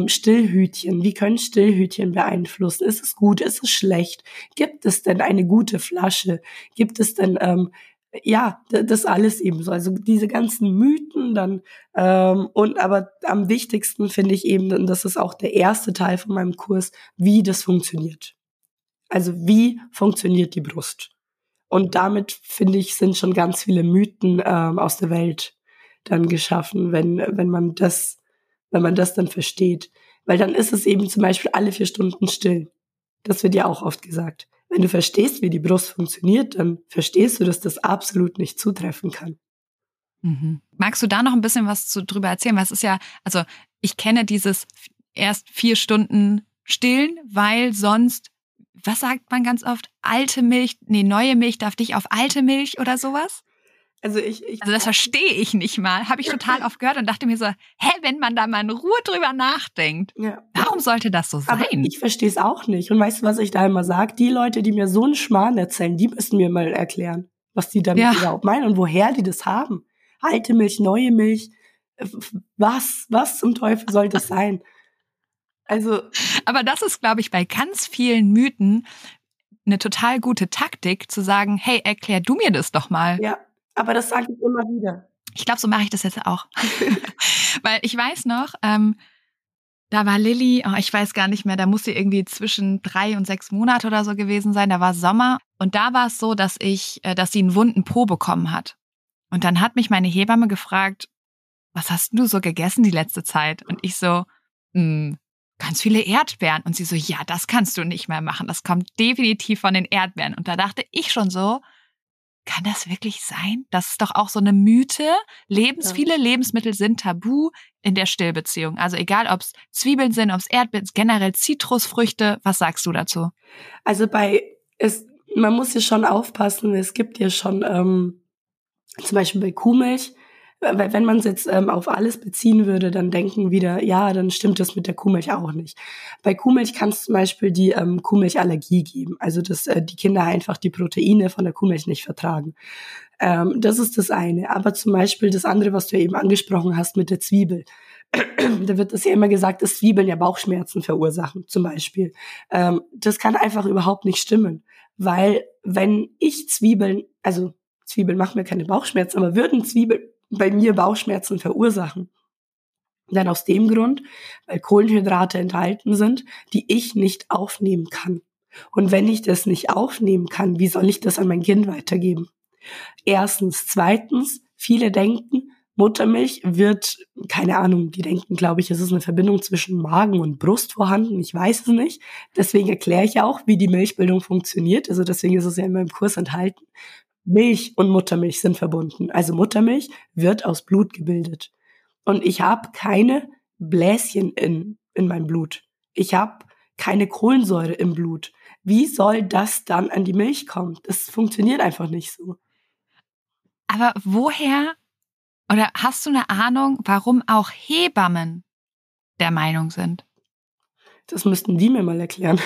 Stillhütchen, wie können Stillhütchen beeinflussen, ist es gut, ist es schlecht, gibt es denn eine gute Flasche, gibt es denn... Ja, das alles ebenso. Also diese ganzen Mythen dann und aber am wichtigsten finde ich eben, und das ist auch der erste Teil von meinem Kurs, wie das funktioniert. Also wie funktioniert die Brust? Und damit, finde ich, sind schon ganz viele Mythen aus der Welt dann geschaffen, wenn man das dann versteht. Weil dann ist es eben zum Beispiel alle 4 Stunden still. Das wird ja auch oft gesagt. Wenn du verstehst, wie die Brust funktioniert, dann verstehst du, dass das absolut nicht zutreffen kann. Mhm. Magst du da noch ein bisschen was drüber erzählen? Weil es ist ja, also ich kenne dieses erst 4 Stunden stillen, weil sonst, was sagt man ganz oft? Neue Milch darf nicht auf alte Milch oder sowas? Also also das verstehe ich nicht mal, habe ich total oft gehört und dachte mir so, wenn man da mal in Ruhe drüber nachdenkt, warum sollte das so sein? Aber ich verstehe es auch nicht. Und weißt du, was ich da immer sage? Die Leute, die mir so einen Schmarrn erzählen, die müssen mir mal erklären, was die damit überhaupt meinen und woher die das haben. Alte Milch, neue Milch, was zum Teufel soll das sein? Also, aber das ist, glaube ich, bei ganz vielen Mythen eine total gute Taktik, zu sagen, hey, erklär du mir das doch mal. Ja. Aber das sage ich immer wieder. Ich glaube, so mache ich das jetzt auch. Weil ich weiß noch, da war Lilly, ich weiß gar nicht mehr, da muss sie irgendwie zwischen 3 und 6 Monate oder so gewesen sein. Da war Sommer und da war es so, dass sie einen wunden Po bekommen hat. Und dann hat mich meine Hebamme gefragt, was hast du so gegessen die letzte Zeit? Und ich so, ganz viele Erdbeeren. Und sie so, ja, das kannst du nicht mehr machen. Das kommt definitiv von den Erdbeeren. Und da dachte ich schon so, kann das wirklich sein? Das ist doch auch so eine Mythe. Viele Lebensmittel sind tabu in der Stillbeziehung. Also egal, ob es Zwiebeln sind, ob es Erdbeeren, generell Zitrusfrüchte. Was sagst du dazu? Also man muss ja schon aufpassen. Es gibt ja schon zum Beispiel bei Kuhmilch, wenn man es jetzt auf alles beziehen würde, dann denken wieder, ja, dann stimmt das mit der Kuhmilch auch nicht. Bei Kuhmilch kann es zum Beispiel die Kuhmilchallergie geben, also dass die Kinder einfach die Proteine von der Kuhmilch nicht vertragen. Das ist das eine. Aber zum Beispiel das andere, was du ja eben angesprochen hast mit der Zwiebel. Da wird es ja immer gesagt, dass Zwiebeln ja Bauchschmerzen verursachen, zum Beispiel. Das kann einfach überhaupt nicht stimmen, weil wenn ich Zwiebeln machen mir keine Bauchschmerzen, aber würden Zwiebeln bei mir Bauchschmerzen verursachen. Dann aus dem Grund, weil Kohlenhydrate enthalten sind, die ich nicht aufnehmen kann. Und wenn ich das nicht aufnehmen kann, wie soll ich das an mein Kind weitergeben? Erstens. Zweitens, viele denken, Muttermilch wird, keine Ahnung, die denken, glaube ich, es ist eine Verbindung zwischen Magen und Brust vorhanden. Ich weiß es nicht. Deswegen erkläre ich auch, wie die Milchbildung funktioniert. Also deswegen ist es ja in meinem Kurs enthalten. Milch und Muttermilch sind verbunden. Also Muttermilch wird aus Blut gebildet. Und ich habe keine Bläschen in meinem Blut. Ich habe keine Kohlensäure im Blut. Wie soll das dann an die Milch kommen? Das funktioniert einfach nicht so. Aber woher, oder hast du eine Ahnung, warum auch Hebammen der Meinung sind? Das müssten die mir mal erklären.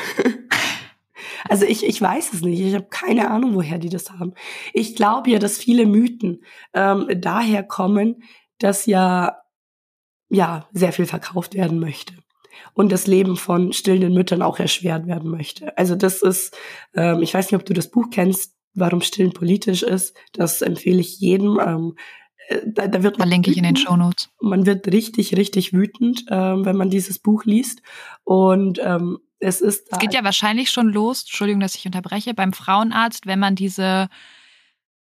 Also ich weiß es nicht. Ich habe keine Ahnung, woher die das haben. Ich glaube ja, dass viele Mythen daher kommen, dass ja sehr viel verkauft werden möchte und das Leben von stillenden Müttern auch erschwert werden möchte. Also das ist, ich weiß nicht, ob du das Buch kennst, Warum Stillen politisch ist. Das empfehle ich jedem. Da wird man verlinke ich in den Shownotes. Man wird richtig, richtig wütend, wenn man dieses Buch liest. Und es geht ja wahrscheinlich schon los, Entschuldigung, dass ich unterbreche, beim Frauenarzt, wenn man diese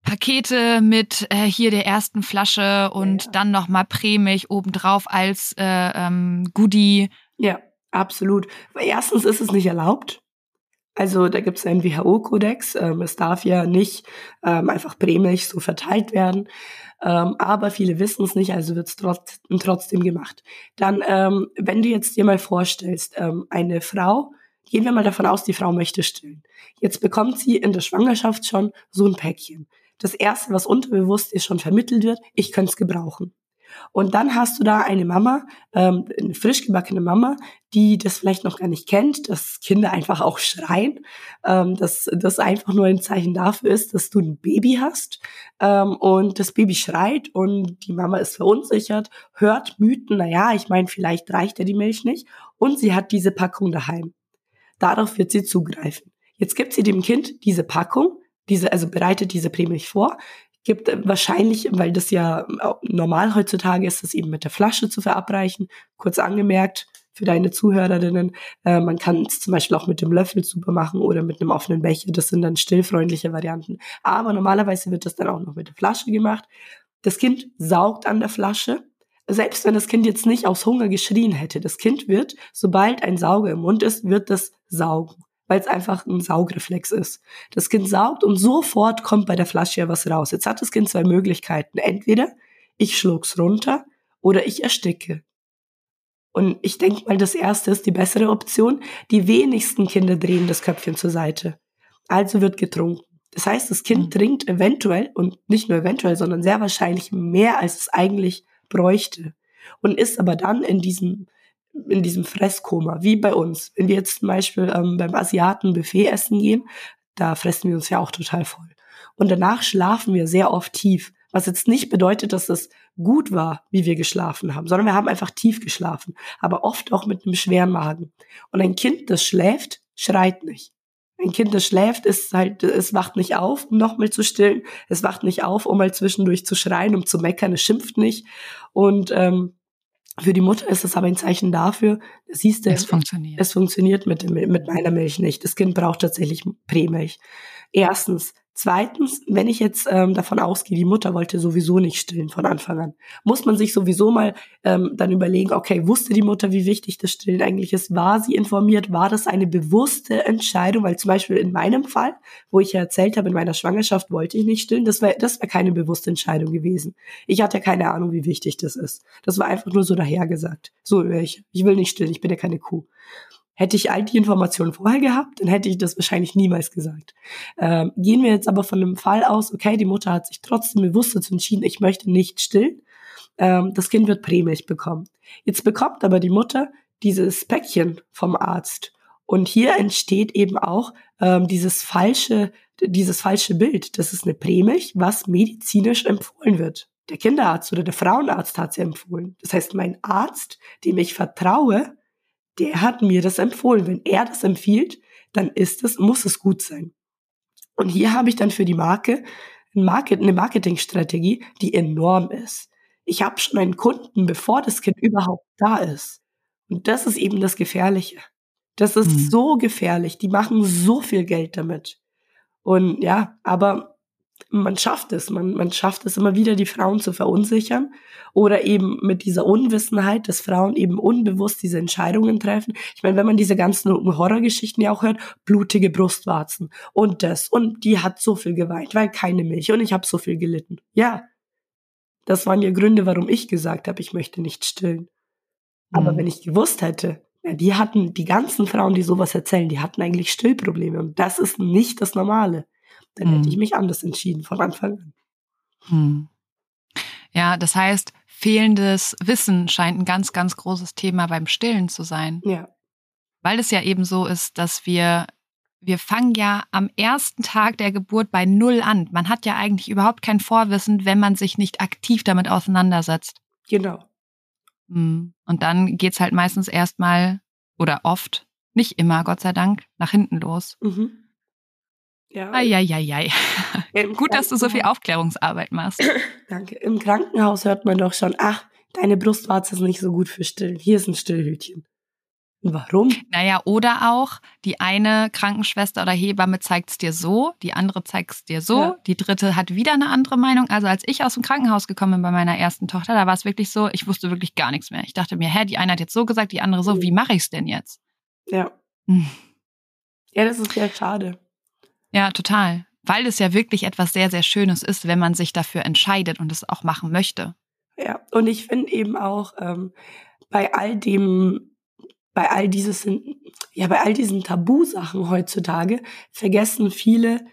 Pakete mit hier der ersten Flasche und dann nochmal Prämilch obendrauf als Goodie. Ja, absolut. Erstens ist es nicht erlaubt. Also da gibt es einen WHO-Kodex. Es darf ja nicht einfach Prämilch so verteilt werden. Aber viele wissen es nicht, also wird es trotzdem gemacht. Dann, wenn du jetzt dir mal vorstellst, eine Frau, gehen wir mal davon aus, die Frau möchte stillen. Jetzt bekommt sie in der Schwangerschaft schon so ein Päckchen. Das Erste, was unterbewusst ihr schon vermittelt wird, ich könnte es gebrauchen. Und dann hast du da eine Mama, eine frisch gebackene Mama, die das vielleicht noch gar nicht kennt, dass Kinder einfach auch schreien, dass das einfach nur ein Zeichen dafür ist, dass du ein Baby hast und das Baby schreit und die Mama ist verunsichert, hört Mythen, vielleicht reicht ja die Milch nicht und sie hat diese Packung daheim. Darauf wird sie zugreifen. Jetzt gibt sie dem Kind diese Packung, bereitet diese Prämilch vor, gibt wahrscheinlich, weil das ja normal heutzutage ist, das eben mit der Flasche zu verabreichen. Kurz angemerkt für deine Zuhörerinnen, man kann es zum Beispiel auch mit dem Löffel super machen oder mit einem offenen Becher. Das sind dann stillfreundliche Varianten. Aber normalerweise wird das dann auch noch mit der Flasche gemacht. Das Kind saugt an der Flasche. Selbst wenn das Kind jetzt nicht aus Hunger geschrien hätte, das Kind wird, sobald ein Sauger im Mund ist, wird das saugen, weil es einfach ein Saugreflex ist. Das Kind saugt und sofort kommt bei der Flasche ja was raus. Jetzt hat das Kind zwei Möglichkeiten. Entweder ich schluck's runter oder ich ersticke. Und ich denke mal, das erste ist die bessere Option. Die wenigsten Kinder drehen das Köpfchen zur Seite. Also wird getrunken. Das heißt, das Kind trinkt eventuell, und nicht nur eventuell, sondern sehr wahrscheinlich mehr, als es eigentlich bräuchte. Und ist aber dann in diesem Fresskoma, wie bei uns. Wenn wir jetzt zum Beispiel beim Asiaten Buffet essen gehen, da fressen wir uns ja auch total voll. Und danach schlafen wir sehr oft tief. Was jetzt nicht bedeutet, dass das gut war, wie wir geschlafen haben, sondern wir haben einfach tief geschlafen. Aber oft auch mit einem schweren Magen. Und ein Kind, das schläft, schreit nicht. Ein Kind, das schläft, es wacht nicht auf, um nochmal zu stillen. Es wacht nicht auf, um mal zwischendurch zu schreien, um zu meckern. Es schimpft nicht. Und für die Mutter ist das aber ein Zeichen dafür, siehst du, es funktioniert mit meiner Milch nicht. Das Kind braucht tatsächlich Prämilch. Erstens. Zweitens, wenn ich jetzt davon ausgehe, die Mutter wollte sowieso nicht stillen von Anfang an, muss man sich sowieso mal dann überlegen, okay, wusste die Mutter, wie wichtig das Stillen eigentlich ist? War sie informiert? War das eine bewusste Entscheidung? Weil zum Beispiel in meinem Fall, wo ich ja erzählt habe, in meiner Schwangerschaft wollte ich nicht stillen, das war keine bewusste Entscheidung gewesen. Ich hatte ja keine Ahnung, wie wichtig das ist. Das war einfach nur so dahergesagt. So, ich will nicht stillen, ich bin ja keine Kuh. Hätte ich all die Informationen vorher gehabt, dann hätte ich das wahrscheinlich niemals gesagt. Gehen wir jetzt aber von einem Fall aus, okay, die Mutter hat sich trotzdem bewusst dazu entschieden, ich möchte nicht stillen. Das Kind wird Prämilch bekommen. Jetzt bekommt aber die Mutter dieses Päckchen vom Arzt. Und hier entsteht eben auch dieses falsche Bild. Das ist eine Prämilch, was medizinisch empfohlen wird. Der Kinderarzt oder der Frauenarzt hat es ja empfohlen. Das heißt, mein Arzt, dem ich vertraue, der hat mir das empfohlen. Wenn er das empfiehlt, dann muss es gut sein. Und hier habe ich dann für die Marke eine Marketingstrategie, die enorm ist. Ich habe schon einen Kunden, bevor das Kind überhaupt da ist. Und das ist eben das Gefährliche. Das ist so gefährlich. Die machen so viel Geld damit. Und ja, aber man schafft es. Man schafft es immer wieder, die Frauen zu verunsichern oder eben mit dieser Unwissenheit, dass Frauen eben unbewusst diese Entscheidungen treffen. Ich meine, wenn man diese ganzen Horrorgeschichten ja auch hört, blutige Brustwarzen und das und die hat so viel geweint, weil keine Milch und ich habe so viel gelitten. Ja, das waren ja Gründe, warum ich gesagt habe, ich möchte nicht stillen. Aber wenn ich gewusst hätte, ja, die ganzen Frauen, die sowas erzählen, die hatten eigentlich Stillprobleme und das ist nicht das Normale. Dann hätte ich mich anders entschieden von Anfang an. Ja, das heißt, fehlendes Wissen scheint ein ganz, ganz großes Thema beim Stillen zu sein. Ja. Weil es ja eben so ist, dass wir fangen ja am ersten Tag der Geburt bei Null an. Man hat ja eigentlich überhaupt kein Vorwissen, wenn man sich nicht aktiv damit auseinandersetzt. Genau. Und dann geht's halt meistens erstmal oder oft, nicht immer, Gott sei Dank, nach hinten los. Mhm. Ja. Eieiei. Gut, dass du so viel Aufklärungsarbeit machst. Danke. Im Krankenhaus hört man doch schon, ach, deine Brustwarze ist nicht so gut für Stillen. Hier ist ein Stillhütchen. Und warum? Naja, oder auch, die eine Krankenschwester oder Hebamme zeigt es dir so, die andere zeigt es dir so, ja. Die dritte hat wieder eine andere Meinung. Also als ich aus dem Krankenhaus gekommen bin bei meiner ersten Tochter, da war es wirklich so, ich wusste wirklich gar nichts mehr. Ich dachte mir, die eine hat jetzt so gesagt, die andere so, Wie mache ich es denn jetzt? Ja. Ja, das ist sehr schade. Ja, total. Weil es ja wirklich etwas sehr, sehr Schönes ist, wenn man sich dafür entscheidet und es auch machen möchte. Ja, und ich finde eben auch bei all diesen Tabusachen heutzutage vergessen viele,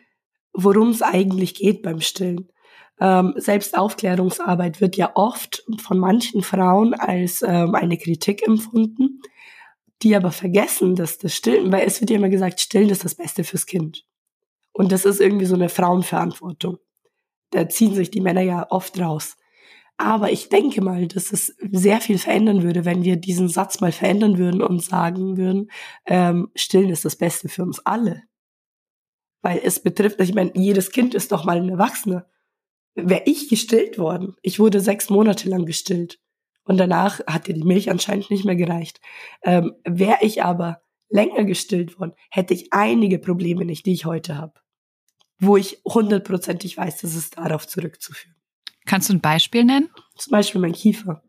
worum es eigentlich geht beim Stillen. Selbst Aufklärungsarbeit wird ja oft von manchen Frauen als eine Kritik empfunden, die aber vergessen, dass das Stillen, weil es wird ja immer gesagt, Stillen ist das Beste fürs Kind. Und das ist irgendwie so eine Frauenverantwortung. Da ziehen sich die Männer ja oft raus. Aber ich denke mal, dass es sehr viel verändern würde, wenn wir diesen Satz mal verändern würden und sagen würden, Stillen ist das Beste für uns alle. Weil es betrifft, ich meine, jedes Kind ist doch mal ein Erwachsener. Wäre ich gestillt worden? Ich wurde 6 Monate lang gestillt. Und danach hat ja die Milch anscheinend nicht mehr gereicht. Wäre ich aber länger gestillt worden, hätte ich einige Probleme nicht, die ich heute habe. Wo ich 100%ig weiß, dass es darauf zurückzuführen. Kannst du ein Beispiel nennen? Zum Beispiel mein Kiefer.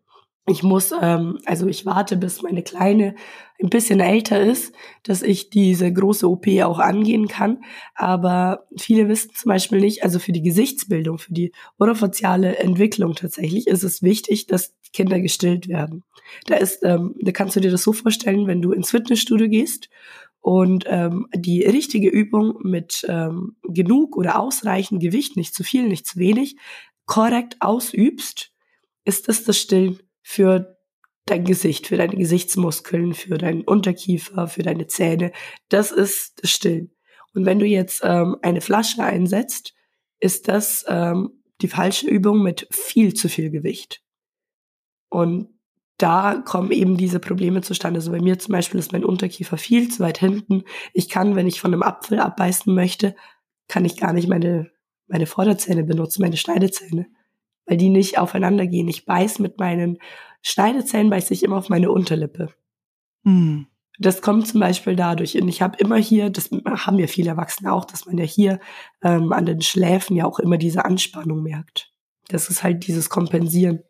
Ich warte, bis meine Kleine ein bisschen älter ist, dass ich diese große OP auch angehen kann. Aber viele wissen zum Beispiel nicht, also für die Gesichtsbildung, für die orofaziale Entwicklung tatsächlich, ist es wichtig, dass Kinder gestillt werden. Da kannst du dir das so vorstellen, wenn du ins Fitnessstudio gehst und die richtige Übung mit genug oder ausreichend Gewicht, nicht zu viel, nicht zu wenig, korrekt ausübst, ist das Stillen für dein Gesicht, für deine Gesichtsmuskeln, für deinen Unterkiefer, für deine Zähne. Das ist das Stillen. Und wenn du jetzt eine Flasche einsetzt, ist das die falsche Übung mit viel zu viel Gewicht. Und da kommen eben diese Probleme zustande. Also bei mir zum Beispiel ist mein Unterkiefer viel zu weit hinten. Ich kann, wenn ich von einem Apfel abbeißen möchte, kann ich gar nicht meine Vorderzähne benutzen, meine Schneidezähne, weil die nicht aufeinander gehen. Ich beiße mit meinen Schneidezähnen, beiße ich immer auf meine Unterlippe. Mhm. Das kommt zum Beispiel dadurch. Und ich habe immer hier, das haben ja viele Erwachsene auch, dass man ja hier an den Schläfen ja auch immer diese Anspannung merkt. Das ist halt dieses Kompensieren.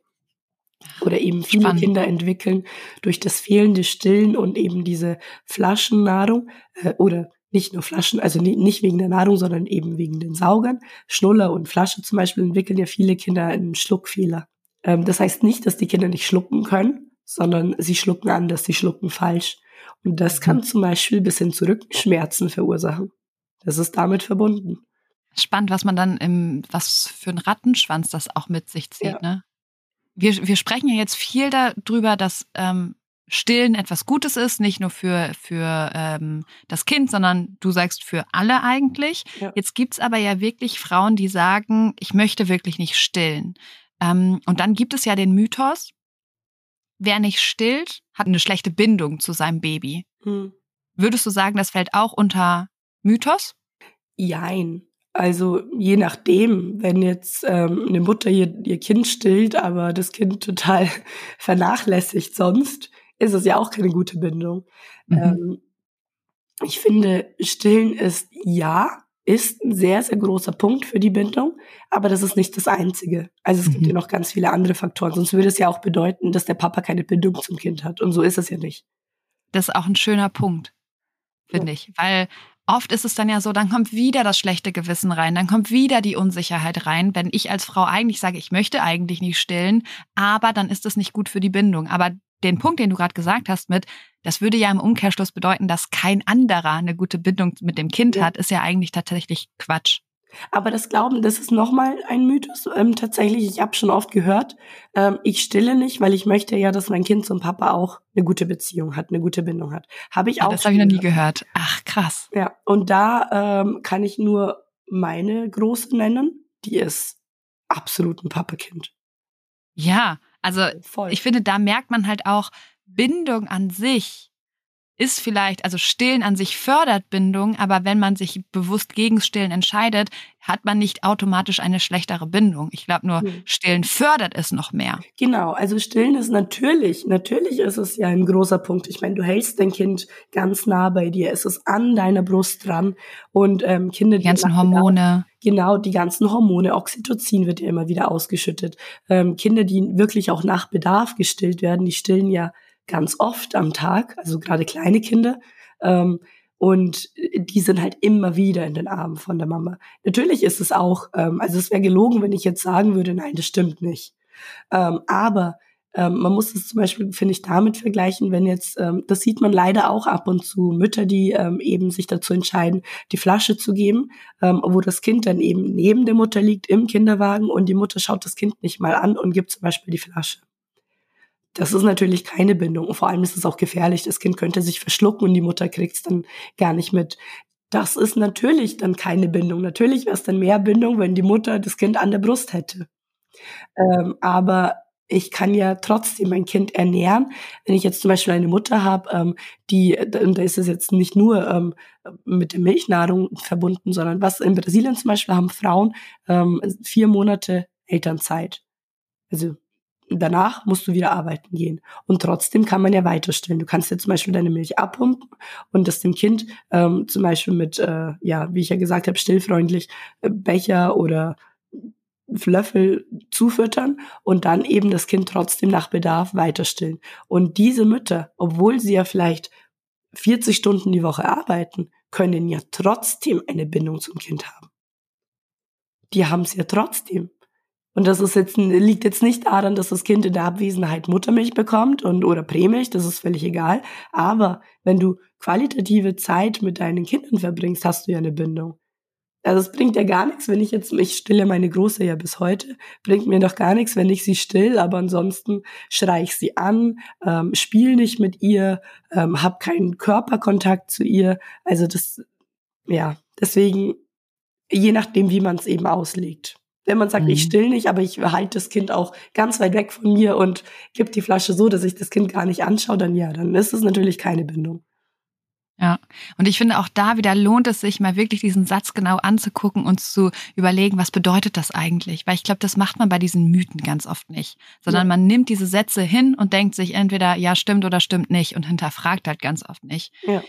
Oder eben viele Spannend. Kinder entwickeln durch das fehlende Stillen und eben diese Flaschennahrung oder nicht nur Flaschen, also nicht wegen der Nahrung, sondern eben wegen den Saugern. Schnuller und Flasche zum Beispiel entwickeln ja viele Kinder einen Schluckfehler. Das heißt nicht, dass die Kinder nicht schlucken können, sondern sie schlucken anders, sie schlucken falsch. Und das kann zum Beispiel bis hin zu Rückenschmerzen verursachen. Das ist damit verbunden. Spannend, was man dann was für einen Rattenschwanz das auch mit sich zieht, ja. Ne? Wir sprechen ja jetzt viel darüber, dass Stillen etwas Gutes ist, nicht nur für das Kind, sondern du sagst für alle eigentlich. Ja. Jetzt gibt's aber ja wirklich Frauen, die sagen, ich möchte wirklich nicht stillen. Und dann gibt es ja den Mythos, wer nicht stillt, hat eine schlechte Bindung zu seinem Baby. Hm. Würdest du sagen, das fällt auch unter Mythos? Jein. Also je nachdem, wenn jetzt eine Mutter ihr Kind stillt, aber das Kind total vernachlässigt sonst, ist es ja auch keine gute Bindung. Mhm. Ich finde, Stillen ist ein sehr, sehr großer Punkt für die Bindung, aber das ist nicht das Einzige. Also es gibt ja noch ganz viele andere Faktoren, sonst würde es ja auch bedeuten, dass der Papa keine Bindung zum Kind hat und so ist es ja nicht. Das ist auch ein schöner Punkt, finde ich, weil oft ist es dann ja so, dann kommt wieder das schlechte Gewissen rein, dann kommt wieder die Unsicherheit rein, wenn ich als Frau eigentlich sage, ich möchte eigentlich nicht stillen, aber dann ist es nicht gut für die Bindung. Aber den Punkt, den du gerade gesagt hast mit, das würde ja im Umkehrschluss bedeuten, dass kein anderer eine gute Bindung mit dem Kind hat, ist ja eigentlich tatsächlich Quatsch. Aber das Glauben, das ist nochmal ein Mythos. Tatsächlich, ich habe schon oft gehört, ich stille nicht, weil ich möchte ja, dass mein Kind zum Papa auch eine gute Beziehung hat, eine gute Bindung hat. Habe ich auch. Das habe ich noch nie gehört. Ach, krass. Ja, und da kann ich nur meine Große nennen, die ist absolut ein Papa-Kind. Ja, also voll. Ich finde, da merkt man halt auch, Bindung an sich ist vielleicht, also Stillen an sich fördert Bindung, aber wenn man sich bewusst gegen Stillen entscheidet, hat man nicht automatisch eine schlechtere Bindung. Ich glaube nur, Stillen fördert es noch mehr. Genau, also Stillen ist natürlich ist es ja ein großer Punkt. Ich meine, du hältst dein Kind ganz nah bei dir, es ist an deiner Brust dran und Kinder... Die ganzen Hormone... Genau, die ganzen Hormone, Oxytocin wird ja immer wieder ausgeschüttet. Kinder, die wirklich auch nach Bedarf gestillt werden, die stillen ja ganz oft am Tag, also gerade kleine Kinder, und die sind halt immer wieder in den Armen von der Mama. Natürlich ist es auch, also es wäre gelogen, wenn ich jetzt sagen würde, nein, das stimmt nicht. Aber man muss es zum Beispiel, finde ich, damit vergleichen, wenn jetzt, das sieht man leider auch ab und zu, Mütter, die eben sich dazu entscheiden, die Flasche zu geben, wo das Kind dann eben neben der Mutter liegt im Kinderwagen und die Mutter schaut das Kind nicht mal an und gibt zum Beispiel die Flasche. Das ist natürlich keine Bindung und vor allem ist es auch gefährlich. Das Kind könnte sich verschlucken und die Mutter kriegt es dann gar nicht mit. Das ist natürlich dann keine Bindung. Natürlich wäre es dann mehr Bindung, wenn die Mutter das Kind an der Brust hätte. Aber ich kann ja trotzdem mein Kind ernähren. Wenn ich jetzt zum Beispiel eine Mutter habe, da ist es jetzt nicht nur mit der Milchnahrung verbunden, sondern was in Brasilien zum Beispiel haben Frauen 4 Monate Elternzeit. Also danach musst du wieder arbeiten gehen. Und trotzdem kann man ja weiter stillen. Du kannst ja zum Beispiel deine Milch abpumpen und das dem Kind zum Beispiel mit, wie ich ja gesagt habe, stillfreundlich Becher oder Löffel zufüttern und dann eben das Kind trotzdem nach Bedarf weiterstillen. Und diese Mütter, obwohl sie ja vielleicht 40 Stunden die Woche arbeiten, können ja trotzdem eine Bindung zum Kind haben. Die haben es ja trotzdem. Und das ist jetzt, liegt jetzt nicht daran, dass das Kind in der Abwesenheit Muttermilch bekommt oder Prämilch, das ist völlig egal. Aber wenn du qualitative Zeit mit deinen Kindern verbringst, hast du ja eine Bindung. Also es bringt ja gar nichts, wenn ich stille meine Große ja bis heute, bringt mir doch gar nichts, wenn ich sie still, aber ansonsten schreie ich sie an, spiele nicht mit ihr, habe keinen Körperkontakt zu ihr. Also das, ja, deswegen, je nachdem, wie man es eben auslegt. Wenn man sagt, ich still nicht, aber ich halte das Kind auch ganz weit weg von mir und gebe die Flasche so, dass ich das Kind gar nicht anschaue, dann ja, dann ist es natürlich keine Bindung. Ja, und ich finde auch da wieder lohnt es sich mal wirklich diesen Satz genau anzugucken und zu überlegen, was bedeutet das eigentlich? Weil ich glaube, das macht man bei diesen Mythen ganz oft nicht, sondern man nimmt diese Sätze hin und denkt sich entweder, ja, stimmt oder stimmt nicht und hinterfragt halt ganz oft nicht. Ja.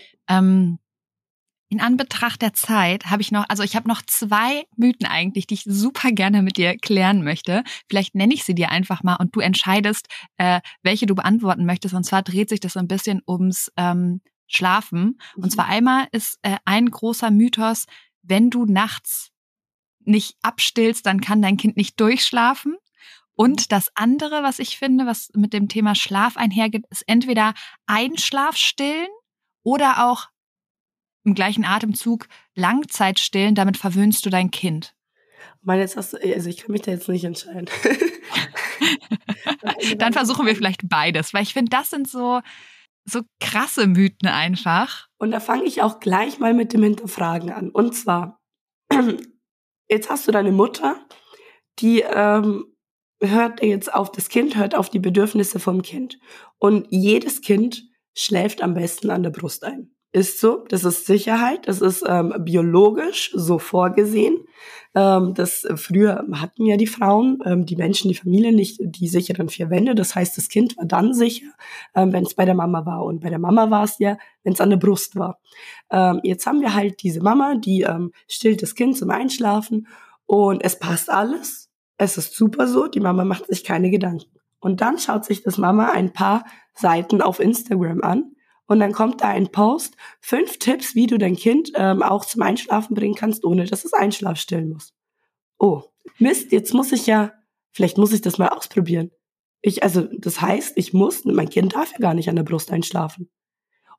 In Anbetracht der Zeit habe ich noch, also ich habe noch 2 Mythen eigentlich, die ich super gerne mit dir klären möchte. Vielleicht nenne ich sie dir einfach mal und du entscheidest, welche du beantworten möchtest. Und zwar dreht sich das so ein bisschen ums Schlafen. Und zwar einmal ist ein großer Mythos, wenn du nachts nicht abstillst, dann kann dein Kind nicht durchschlafen. Und das andere, was ich finde, was mit dem Thema Schlaf einhergeht, ist entweder Einschlafstillen oder auch im gleichen Atemzug Langzeitstillen, damit verwöhnst du dein Kind. Also ich kann mich da jetzt nicht entscheiden. Dann versuchen wir vielleicht beides, weil ich finde, das sind so krasse Mythen einfach. Und da fange ich auch gleich mal mit dem Hinterfragen an. Und zwar, jetzt hast du deine Mutter, die hört jetzt auf das Kind, hört auf die Bedürfnisse vom Kind. Und jedes Kind schläft am besten an der Brust ein. Ist so, das ist Sicherheit, das ist biologisch so vorgesehen. Früher hatten ja die Frauen, die Menschen, die Familien nicht die sicheren 4 Wände. Das heißt, das Kind war dann sicher, wenn es bei der Mama war. Und bei der Mama war es ja, wenn es an der Brust war. Jetzt haben wir halt diese Mama, die stillt das Kind zum Einschlafen und es passt alles. Es ist super so, die Mama macht sich keine Gedanken. Und dann schaut sich das Mama ein paar Seiten auf Instagram an. Und dann kommt da ein Post, 5 Tipps, wie du dein Kind auch zum Einschlafen bringen kannst, ohne dass es einschlafstillen muss. Oh, Mist, jetzt vielleicht muss ich das mal ausprobieren. Das heißt, mein Kind darf ja gar nicht an der Brust einschlafen.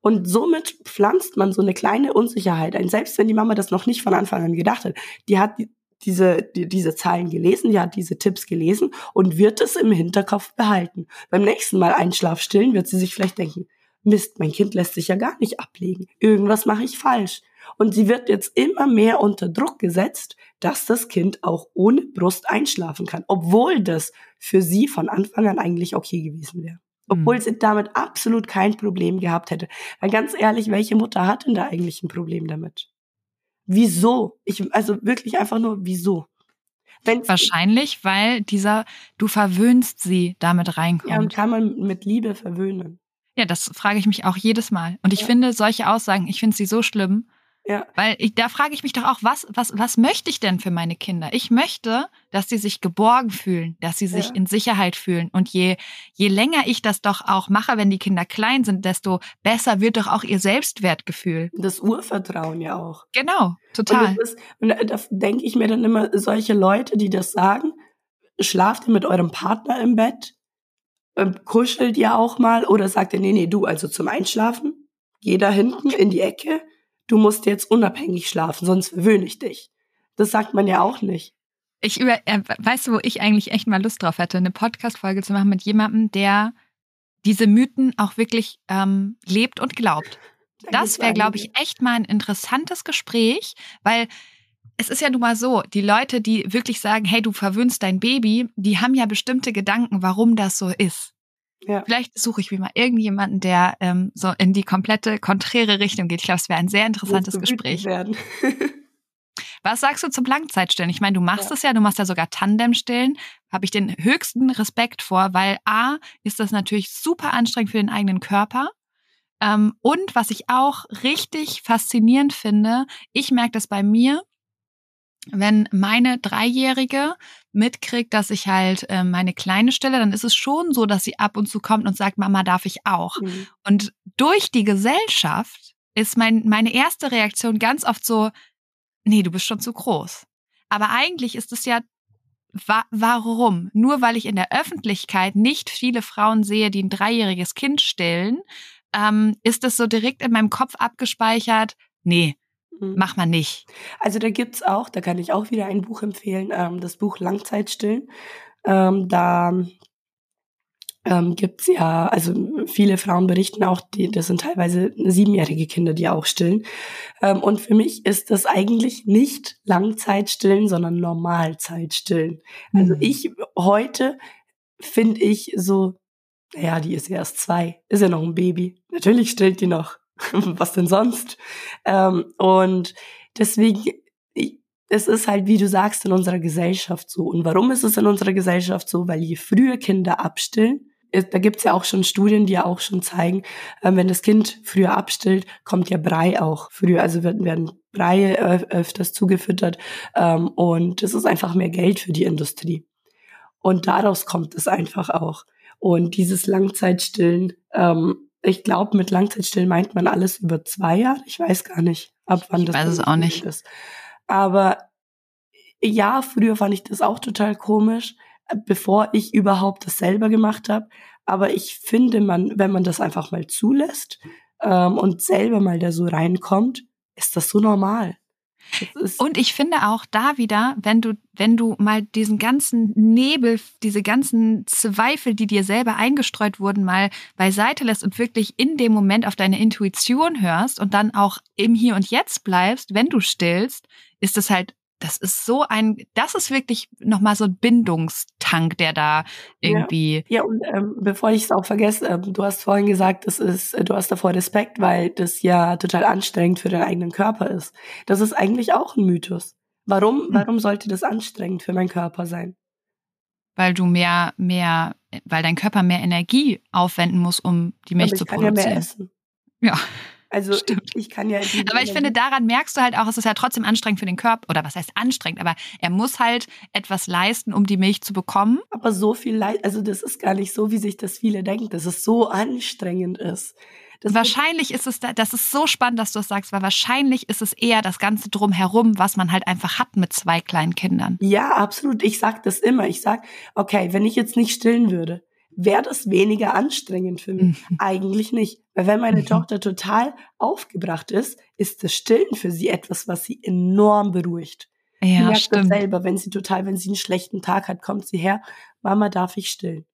Und somit pflanzt man so eine kleine Unsicherheit ein, selbst wenn die Mama das noch nicht von Anfang an gedacht hat. Die hat diese Zeilen gelesen, die hat diese Tipps gelesen und wird es im Hinterkopf behalten. Beim nächsten Mal einschlafstillen wird sie sich vielleicht denken, Mist, mein Kind lässt sich ja gar nicht ablegen. Irgendwas mache ich falsch. Und sie wird jetzt immer mehr unter Druck gesetzt, dass das Kind auch ohne Brust einschlafen kann, obwohl das für sie von Anfang an eigentlich okay gewesen wäre. Obwohl sie damit absolut kein Problem gehabt hätte. Weil ganz ehrlich, welche Mutter hat denn da eigentlich ein Problem damit? Wieso? Also wirklich einfach nur, wieso? Wahrscheinlich, weil du verwöhnst sie damit reinkommt. Ja, und kann man mit Liebe verwöhnen. Ja, das frage ich mich auch jedes Mal. Und ich finde solche Aussagen, ich finde sie so schlimm. Ja. Weil da frage ich mich doch auch, was möchte ich denn für meine Kinder? Ich möchte, dass sie sich geborgen fühlen, dass sie sich in Sicherheit fühlen. Und je länger ich das doch auch mache, wenn die Kinder klein sind, desto besser wird doch auch ihr Selbstwertgefühl. Das Urvertrauen ja auch. Genau, total. Und da denke ich mir dann immer, solche Leute, die das sagen, schlaft ihr mit eurem Partner im Bett? Kuschelt ihr auch mal oder sagt ihr, nee, du, also zum Einschlafen, geh da hinten in die Ecke, du musst jetzt unabhängig schlafen, sonst verwöhne ich dich. Das sagt man ja auch nicht. Weißt du, wo ich eigentlich echt mal Lust drauf hätte, eine Podcast-Folge zu machen mit jemandem, der diese Mythen auch wirklich lebt und glaubt. Das wäre, glaube ich, echt mal ein interessantes Gespräch, weil es ist ja nun mal so, die Leute, die wirklich sagen, hey, du verwöhnst dein Baby, die haben ja bestimmte Gedanken, warum das so ist. Ja. Vielleicht suche ich mir mal irgendjemanden, der so in die komplette konträre Richtung geht. Ich glaube, es wäre ein sehr interessantes Gespräch. Was sagst du zum Langzeitstillen? Ich meine, du machst es ja, du machst ja sogar Tandemstillen. Habe ich den höchsten Respekt vor, weil A, ist das natürlich super anstrengend für den eigenen Körper. Und was ich auch richtig faszinierend finde, ich merke das bei mir, wenn meine Dreijährige mitkriegt, dass ich halt meine Kleine stille, dann ist es schon so, dass sie ab und zu kommt und sagt, Mama, darf ich auch? Mhm. Und durch die Gesellschaft ist meine erste Reaktion ganz oft so, nee, du bist schon zu groß. Aber eigentlich ist es ja, warum? Nur weil ich in der Öffentlichkeit nicht viele Frauen sehe, die ein 3-jähriges Kind stillen, ist es so direkt in meinem Kopf abgespeichert, nee, mach mal nicht. Also da gibt's auch, da kann ich auch wieder ein Buch empfehlen, das Buch Langzeitstillen. Gibt's ja, also viele Frauen berichten auch, das sind teilweise 7-jährige Kinder, die auch stillen. Und für mich ist das eigentlich nicht Langzeitstillen, sondern Normalzeitstillen. Also heute finde ich so, naja, die ist ja erst 2, ist ja noch ein Baby. Natürlich stillt die noch. Was denn sonst? Und deswegen, es ist halt, wie du sagst, in unserer Gesellschaft so. Und warum ist es in unserer Gesellschaft so? Weil je früher Kinder abstillen, da gibt's ja auch schon Studien, die ja auch schon zeigen, wenn das Kind früher abstillt, kommt ja Brei auch früher. Also werden Brei öfters zugefüttert. Und das ist einfach mehr Geld für die Industrie. Und daraus kommt es einfach auch. Und dieses Langzeitstillen, ich glaube, mit Langzeitstillen meint man alles über 2 Jahre. Ich weiß gar nicht, ab wann das ist. Ich weiß es auch nicht. Aber ja, früher fand ich das auch total komisch, bevor ich überhaupt das selber gemacht habe. Aber ich finde, wenn man das einfach mal zulässt und selber mal da so reinkommt, ist das so normal. Und ich finde auch da wieder, wenn du mal diesen ganzen Nebel, diese ganzen Zweifel, die dir selber eingestreut wurden, mal beiseite lässt und wirklich in dem Moment auf deine Intuition hörst und dann auch im Hier und Jetzt bleibst, wenn du stillst, ist es halt, das ist wirklich nochmal so ein Bindungstank, der da irgendwie... Ja, und bevor ich es auch vergesse, du hast vorhin gesagt, du hast davor Respekt, weil das ja total anstrengend für deinen eigenen Körper ist. Das ist eigentlich auch ein Mythos. Warum sollte das anstrengend für meinen Körper sein? Weil du weil dein Körper mehr Energie aufwenden muss, um die Milch zu produzieren. Aber ich kann ja mehr essen. Ja. Also ich kann ja... Aber ich finde, daran merkst du halt auch, es ist ja trotzdem anstrengend für den Körper. Oder was heißt anstrengend? Aber er muss halt etwas leisten, um die Milch zu bekommen. Aber so viel also das ist gar nicht so, wie sich das viele denken, dass es so anstrengend ist. Wahrscheinlich ist es, das ist so spannend, dass du das sagst, weil wahrscheinlich ist es eher das Ganze drumherum, was man halt einfach hat mit 2 kleinen Kindern. Ja, absolut. Ich sag das immer. Ich sag, okay, wenn ich jetzt nicht stillen würde, wäre das weniger anstrengend für mich? Eigentlich nicht. Weil wenn meine Tochter total aufgebracht ist, ist das Stillen für sie etwas, was sie enorm beruhigt. Ja, sie merkt das selber, wenn sie einen schlechten Tag hat, kommt sie her, Mama, darf ich stillen?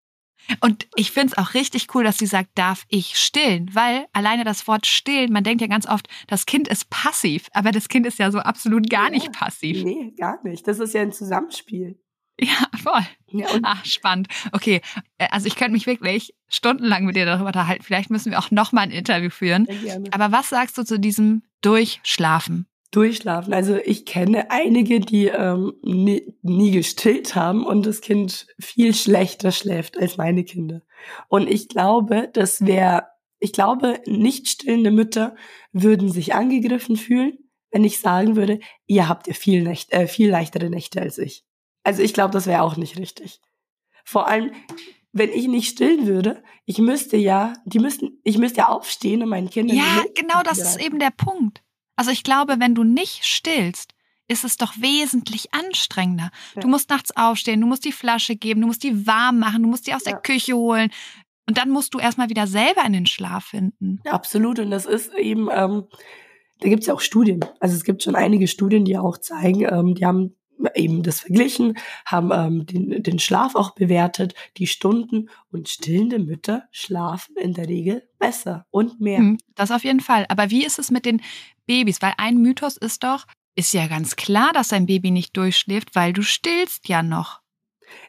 Und ich finde es auch richtig cool, dass sie sagt, darf ich stillen? Weil alleine das Wort stillen, man denkt ja ganz oft, das Kind ist passiv. Aber das Kind ist ja so absolut gar nicht passiv. Nee, gar nicht. Das ist ja ein Zusammenspiel. Ja, voll. Ja, ach, spannend. Okay, also ich könnte mich wirklich stundenlang mit dir darüber unterhalten. Vielleicht müssen wir auch nochmal ein Interview führen. Aber was sagst du zu diesem Durchschlafen? Durchschlafen. Also ich kenne einige, die nie gestillt haben und das Kind viel schlechter schläft als meine Kinder. Und ich glaube, nicht stillende Mütter würden sich angegriffen fühlen, wenn ich sagen würde, ihr habt ja viel leichtere Nächte als ich. Also ich glaube, das wäre auch nicht richtig. Vor allem, wenn ich nicht stillen würde, ich müsste ja aufstehen und meinen Kindern... Ja, genau, das ist eben der Punkt. Also ich glaube, wenn du nicht stillst, ist es doch wesentlich anstrengender. Ja. Du musst nachts aufstehen, du musst die Flasche geben, du musst die warm machen, du musst die aus der Küche holen. Und dann musst du erstmal wieder selber in den Schlaf finden. Ja, absolut. Und das ist eben, da gibt es ja auch Studien. Also es gibt schon einige Studien, die auch zeigen, die haben eben das verglichen, haben den Schlaf auch bewertet, die Stunden, und stillende Mütter schlafen in der Regel besser und mehr. Das auf jeden Fall. Aber wie ist es mit den Babys? Weil ein Mythos ist ja ganz klar, dass dein Baby nicht durchschläft, weil du stillst ja noch.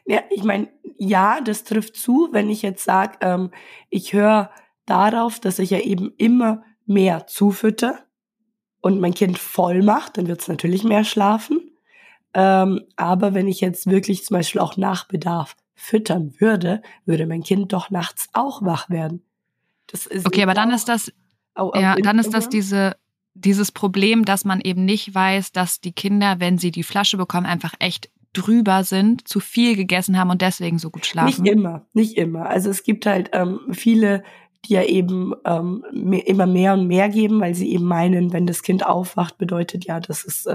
Ja, ich meine, ja, das trifft zu, wenn ich jetzt sage, ich höre darauf, dass ich ja eben immer mehr zufütter und mein Kind voll macht, dann wird es natürlich mehr schlafen. Aber wenn ich jetzt wirklich zum Beispiel auch nach Bedarf füttern würde, würde mein Kind doch nachts auch wach werden. Das ist okay, aber dann ist das, dann ist das dieses Problem, dass man eben nicht weiß, dass die Kinder, wenn sie die Flasche bekommen, einfach echt drüber sind, zu viel gegessen haben und deswegen so gut schlafen? Nicht immer. Also es gibt halt viele, die ja eben immer mehr und mehr geben, weil sie eben meinen, wenn das Kind aufwacht, bedeutet ja, dass es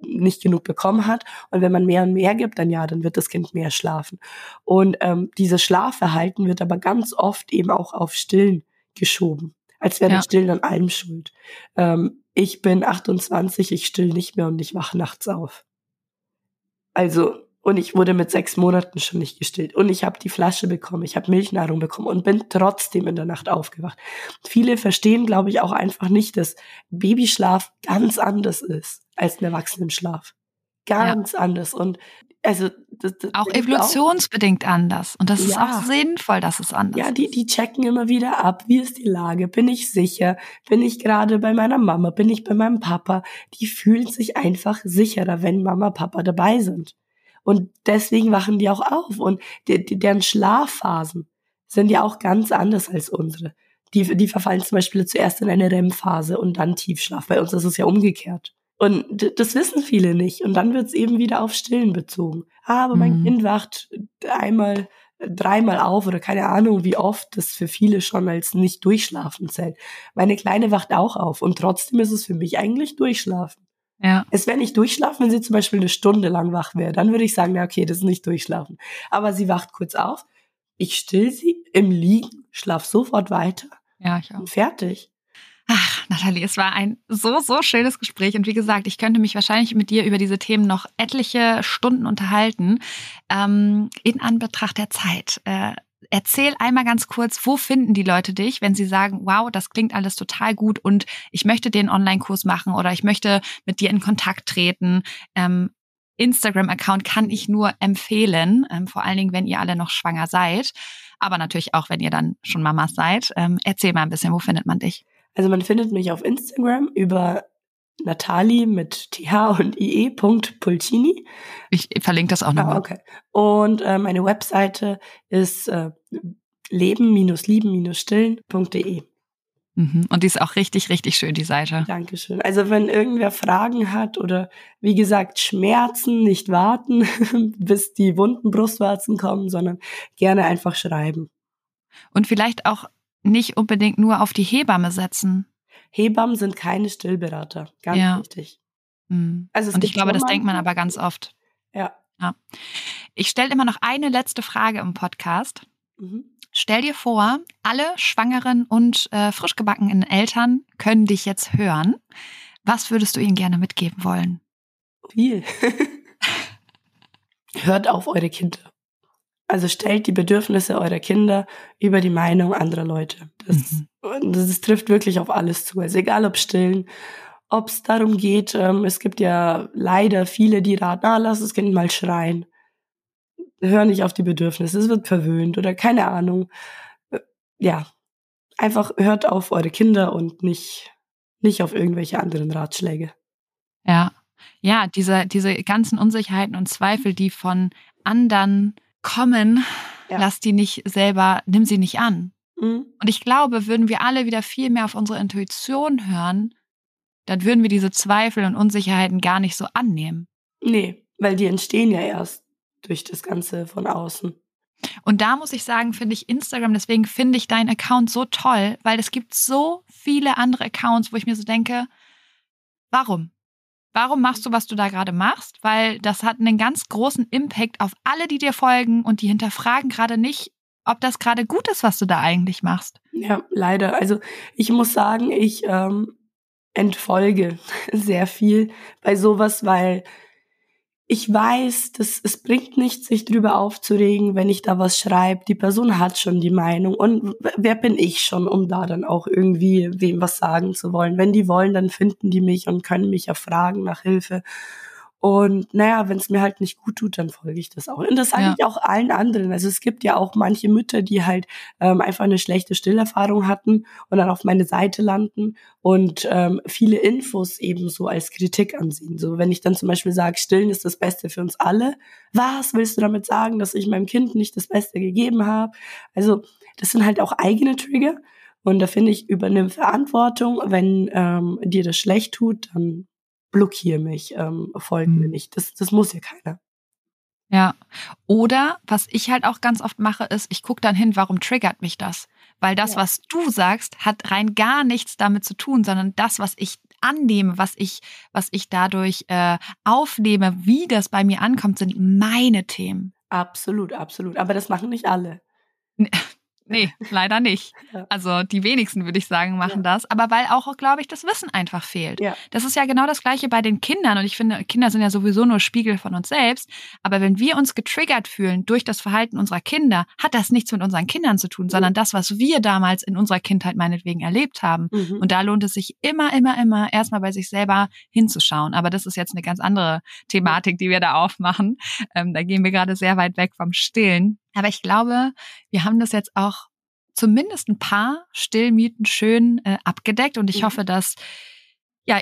nicht genug bekommen hat. Und wenn man mehr und mehr gibt, dann ja, dann wird das Kind mehr schlafen. Und dieses Schlafverhalten wird aber ganz oft eben auch auf Stillen geschoben. Als wäre das Stillen an allem schuld. Ich bin 28, ich still nicht mehr und ich wache nachts auf. Also, und ich wurde mit 6 Monaten schon nicht gestillt. Und ich habe die Flasche bekommen, ich habe Milchnahrung bekommen und bin trotzdem in der Nacht aufgewacht. Viele verstehen, glaube ich, auch einfach nicht, dass Babyschlaf ganz anders ist als ein Erwachsenenschlaf. Ganz anders. Und also das auch evolutionsbedingt anders. Und das ist auch sinnvoll, dass es anders ist. Ja, die checken immer wieder ab. Wie ist die Lage? Bin ich sicher? Bin ich gerade bei meiner Mama? Bin ich bei meinem Papa? Die fühlen sich einfach sicherer, wenn Mama, Papa dabei sind. Und deswegen wachen die auch auf. Und deren Schlafphasen sind ja auch ganz anders als unsere. Die verfallen zum Beispiel zuerst in eine REM-Phase und dann Tiefschlaf. Bei uns ist es ja umgekehrt. Und das wissen viele nicht. Und dann wird's eben wieder auf Stillen bezogen. Aber mein Kind wacht einmal, dreimal auf oder keine Ahnung, wie oft das für viele schon als nicht durchschlafen zählt. Meine Kleine wacht auch auf und trotzdem ist es für mich eigentlich durchschlafen. Ja. Es wäre nicht durchschlafen, wenn sie zum Beispiel 1 Stunde lang wach wäre. Dann würde ich sagen, na okay, das ist nicht durchschlafen. Aber sie wacht kurz auf, ich still sie im Liegen, schlaf sofort weiter und fertig. Ach, Nathalie, es war ein so schönes Gespräch. Und wie gesagt, ich könnte mich wahrscheinlich mit dir über diese Themen noch etliche Stunden unterhalten. In Anbetracht der Zeit. Erzähl einmal ganz kurz, wo finden die Leute dich, wenn sie sagen, wow, das klingt alles total gut und ich möchte den Online-Kurs machen oder ich möchte mit dir in Kontakt treten. Instagram-Account kann ich nur empfehlen, vor allen Dingen, wenn ihr alle noch schwanger seid. Aber natürlich auch, wenn ihr dann schon Mamas seid. Erzähl mal ein bisschen, wo findet man dich? Also man findet mich auf Instagram über Nathalie mit th und ie.pulcini. Ich verlinke das auch nochmal. Okay. Und meine Webseite ist leben-lieben-stillen.de. Und die ist auch richtig schön, die Seite. Dankeschön. Also wenn irgendwer Fragen hat oder wie gesagt Schmerzen, nicht warten, bis die wunden Brustwarzen kommen, sondern gerne einfach schreiben. Und vielleicht auch nicht unbedingt nur auf die Hebamme setzen. Hebammen sind keine Stillberater, ganz richtig. Mhm. Also und ich glaube, das denkt man aber ganz oft. Ja. Ich stelle immer noch eine letzte Frage im Podcast. Mhm. Stell dir vor, alle schwangeren und frisch gebackenen Eltern können dich jetzt hören. Was würdest du ihnen gerne mitgeben wollen? Viel. Hört auf eure Kinder. Also stellt die Bedürfnisse eurer Kinder über die Meinung anderer Leute. Das trifft wirklich auf alles zu. Also egal ob stillen, ob es darum geht, es gibt ja leider viele, die raten, lass das Kind mal schreien. Hör nicht auf die Bedürfnisse, es wird verwöhnt oder keine Ahnung. Ja, einfach hört auf eure Kinder und nicht auf irgendwelche anderen Ratschläge. Ja, diese ganzen Unsicherheiten und Zweifel, die von anderen kommen, lass die nicht selber, nimm sie nicht an. Mhm. Und ich glaube, würden wir alle wieder viel mehr auf unsere Intuition hören, dann würden wir diese Zweifel und Unsicherheiten gar nicht so annehmen. Nee, weil die entstehen ja erst durch das Ganze von außen. Und da muss ich sagen, finde ich Instagram, deswegen finde ich deinen Account so toll, weil es gibt so viele andere Accounts, wo ich mir so denke, warum? Warum machst du, was du da gerade machst? Weil das hat einen ganz großen Impact auf alle, die dir folgen und die hinterfragen gerade nicht, ob das gerade gut ist, was du da eigentlich machst. Ja, leider. Also ich muss sagen, ich entfolge sehr viel bei sowas, weil ich weiß, es bringt nichts, sich drüber aufzuregen, wenn ich da was schreibe. Die Person hat schon die Meinung. Und wer bin ich schon, um da dann auch irgendwie wem was sagen zu wollen? Wenn die wollen, dann finden die mich und können mich ja fragen nach Hilfe. Und naja, wenn es mir halt nicht gut tut, dann folge ich das auch. Und das sage ich auch allen anderen. Also es gibt ja auch manche Mütter, die halt einfach eine schlechte Stillerfahrung hatten und dann auf meine Seite landen und viele Infos eben so als Kritik ansehen. So, wenn ich dann zum Beispiel sage, Stillen ist das Beste für uns alle. Was willst du damit sagen, dass ich meinem Kind nicht das Beste gegeben habe? Also das sind halt auch eigene Trigger. Und da finde ich, übernimm Verantwortung. Wenn dir das schlecht tut, dann blockiere mich, folge mir nicht. Das muss ja keiner. Ja, oder was ich halt auch ganz oft mache, ist, ich gucke dann hin, warum triggert mich das? Weil das, was du sagst, hat rein gar nichts damit zu tun, sondern das, was ich annehme, was ich dadurch aufnehme, wie das bei mir ankommt, sind meine Themen. Absolut, absolut. Aber das machen nicht alle. Nee, leider nicht. Also die wenigsten, würde ich sagen, machen das. Aber weil auch, glaube ich, das Wissen einfach fehlt. Ja. Das ist ja genau das Gleiche bei den Kindern. Und ich finde, Kinder sind ja sowieso nur Spiegel von uns selbst. Aber wenn wir uns getriggert fühlen durch das Verhalten unserer Kinder, hat das nichts mit unseren Kindern zu tun, sondern das, was wir damals in unserer Kindheit meinetwegen erlebt haben. Mhm. Und da lohnt es sich immer erstmal bei sich selber hinzuschauen. Aber das ist jetzt eine ganz andere Thematik, die wir da aufmachen. Da gehen wir gerade sehr weit weg vom Stillen. Aber ich glaube, wir haben das jetzt auch zumindest ein paar Stillmythen schön abgedeckt. Und ich hoffe, dass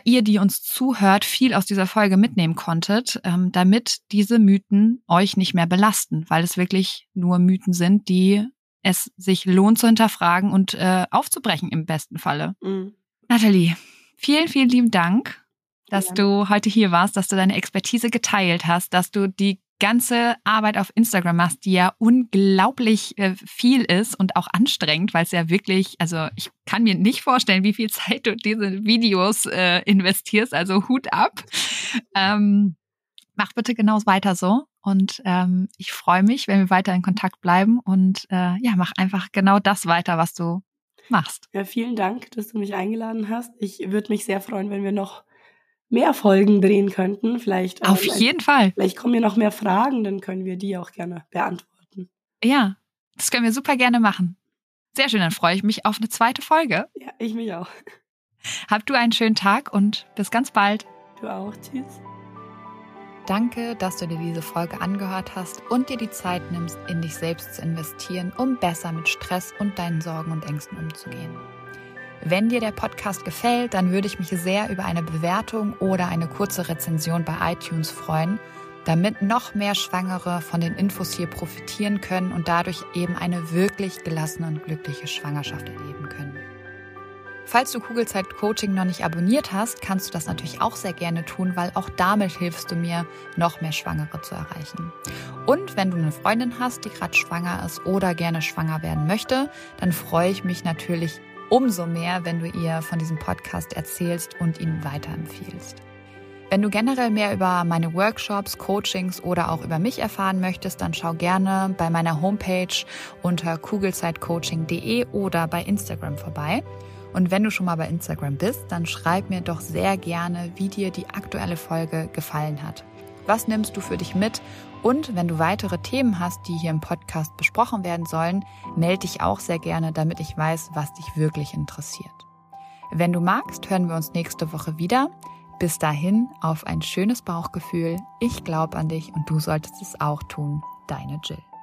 ihr, die uns zuhört, viel aus dieser Folge mitnehmen konntet, damit diese Mythen euch nicht mehr belasten, weil es wirklich nur Mythen sind, die es sich lohnt zu hinterfragen und aufzubrechen im besten Falle. Mhm. Nathalie, vielen, vielen lieben Dank, dass du heute hier warst, dass du deine Expertise geteilt hast, dass du die ganze Arbeit auf Instagram machst, die ja unglaublich viel ist und auch anstrengend, weil es ja wirklich, also ich kann mir nicht vorstellen, wie viel Zeit du in diese Videos investierst, also Hut ab. Mach bitte genau weiter so und ich freue mich, wenn wir weiter in Kontakt bleiben und mach einfach genau das weiter, was du machst. Ja, vielen Dank, dass du mich eingeladen hast. Ich würde mich sehr freuen, wenn wir noch mehr Folgen drehen könnten. Vielleicht. Auf jeden Fall. Vielleicht kommen ja noch mehr Fragen, dann können wir die auch gerne beantworten. Ja, das können wir super gerne machen. Sehr schön, dann freue ich mich auf eine zweite Folge. Ja, ich mich auch. Habt du einen schönen Tag und bis ganz bald. Du auch, tschüss. Danke, dass du dir diese Folge angehört hast und dir die Zeit nimmst, in dich selbst zu investieren, um besser mit Stress und deinen Sorgen und Ängsten umzugehen. Wenn dir der Podcast gefällt, dann würde ich mich sehr über eine Bewertung oder eine kurze Rezension bei iTunes freuen, damit noch mehr Schwangere von den Infos hier profitieren können und dadurch eben eine wirklich gelassene und glückliche Schwangerschaft erleben können. Falls du Kugelzeit Coaching noch nicht abonniert hast, kannst du das natürlich auch sehr gerne tun, weil auch damit hilfst du mir, noch mehr Schwangere zu erreichen. Und wenn du eine Freundin hast, die gerade schwanger ist oder gerne schwanger werden möchte, dann freue ich mich natürlich umso mehr, wenn du ihr von diesem Podcast erzählst und ihn weiterempfiehlst. Wenn du generell mehr über meine Workshops, Coachings oder auch über mich erfahren möchtest, dann schau gerne bei meiner Homepage unter kugelzeitcoaching.de oder bei Instagram vorbei. Und wenn du schon mal bei Instagram bist, dann schreib mir doch sehr gerne, wie dir die aktuelle Folge gefallen hat. Was nimmst du für dich mit? Und wenn du weitere Themen hast, die hier im Podcast besprochen werden sollen, melde dich auch sehr gerne, damit ich weiß, was dich wirklich interessiert. Wenn du magst, hören wir uns nächste Woche wieder. Bis dahin auf ein schönes Bauchgefühl. Ich glaube an dich und du solltest es auch tun. Deine Jill.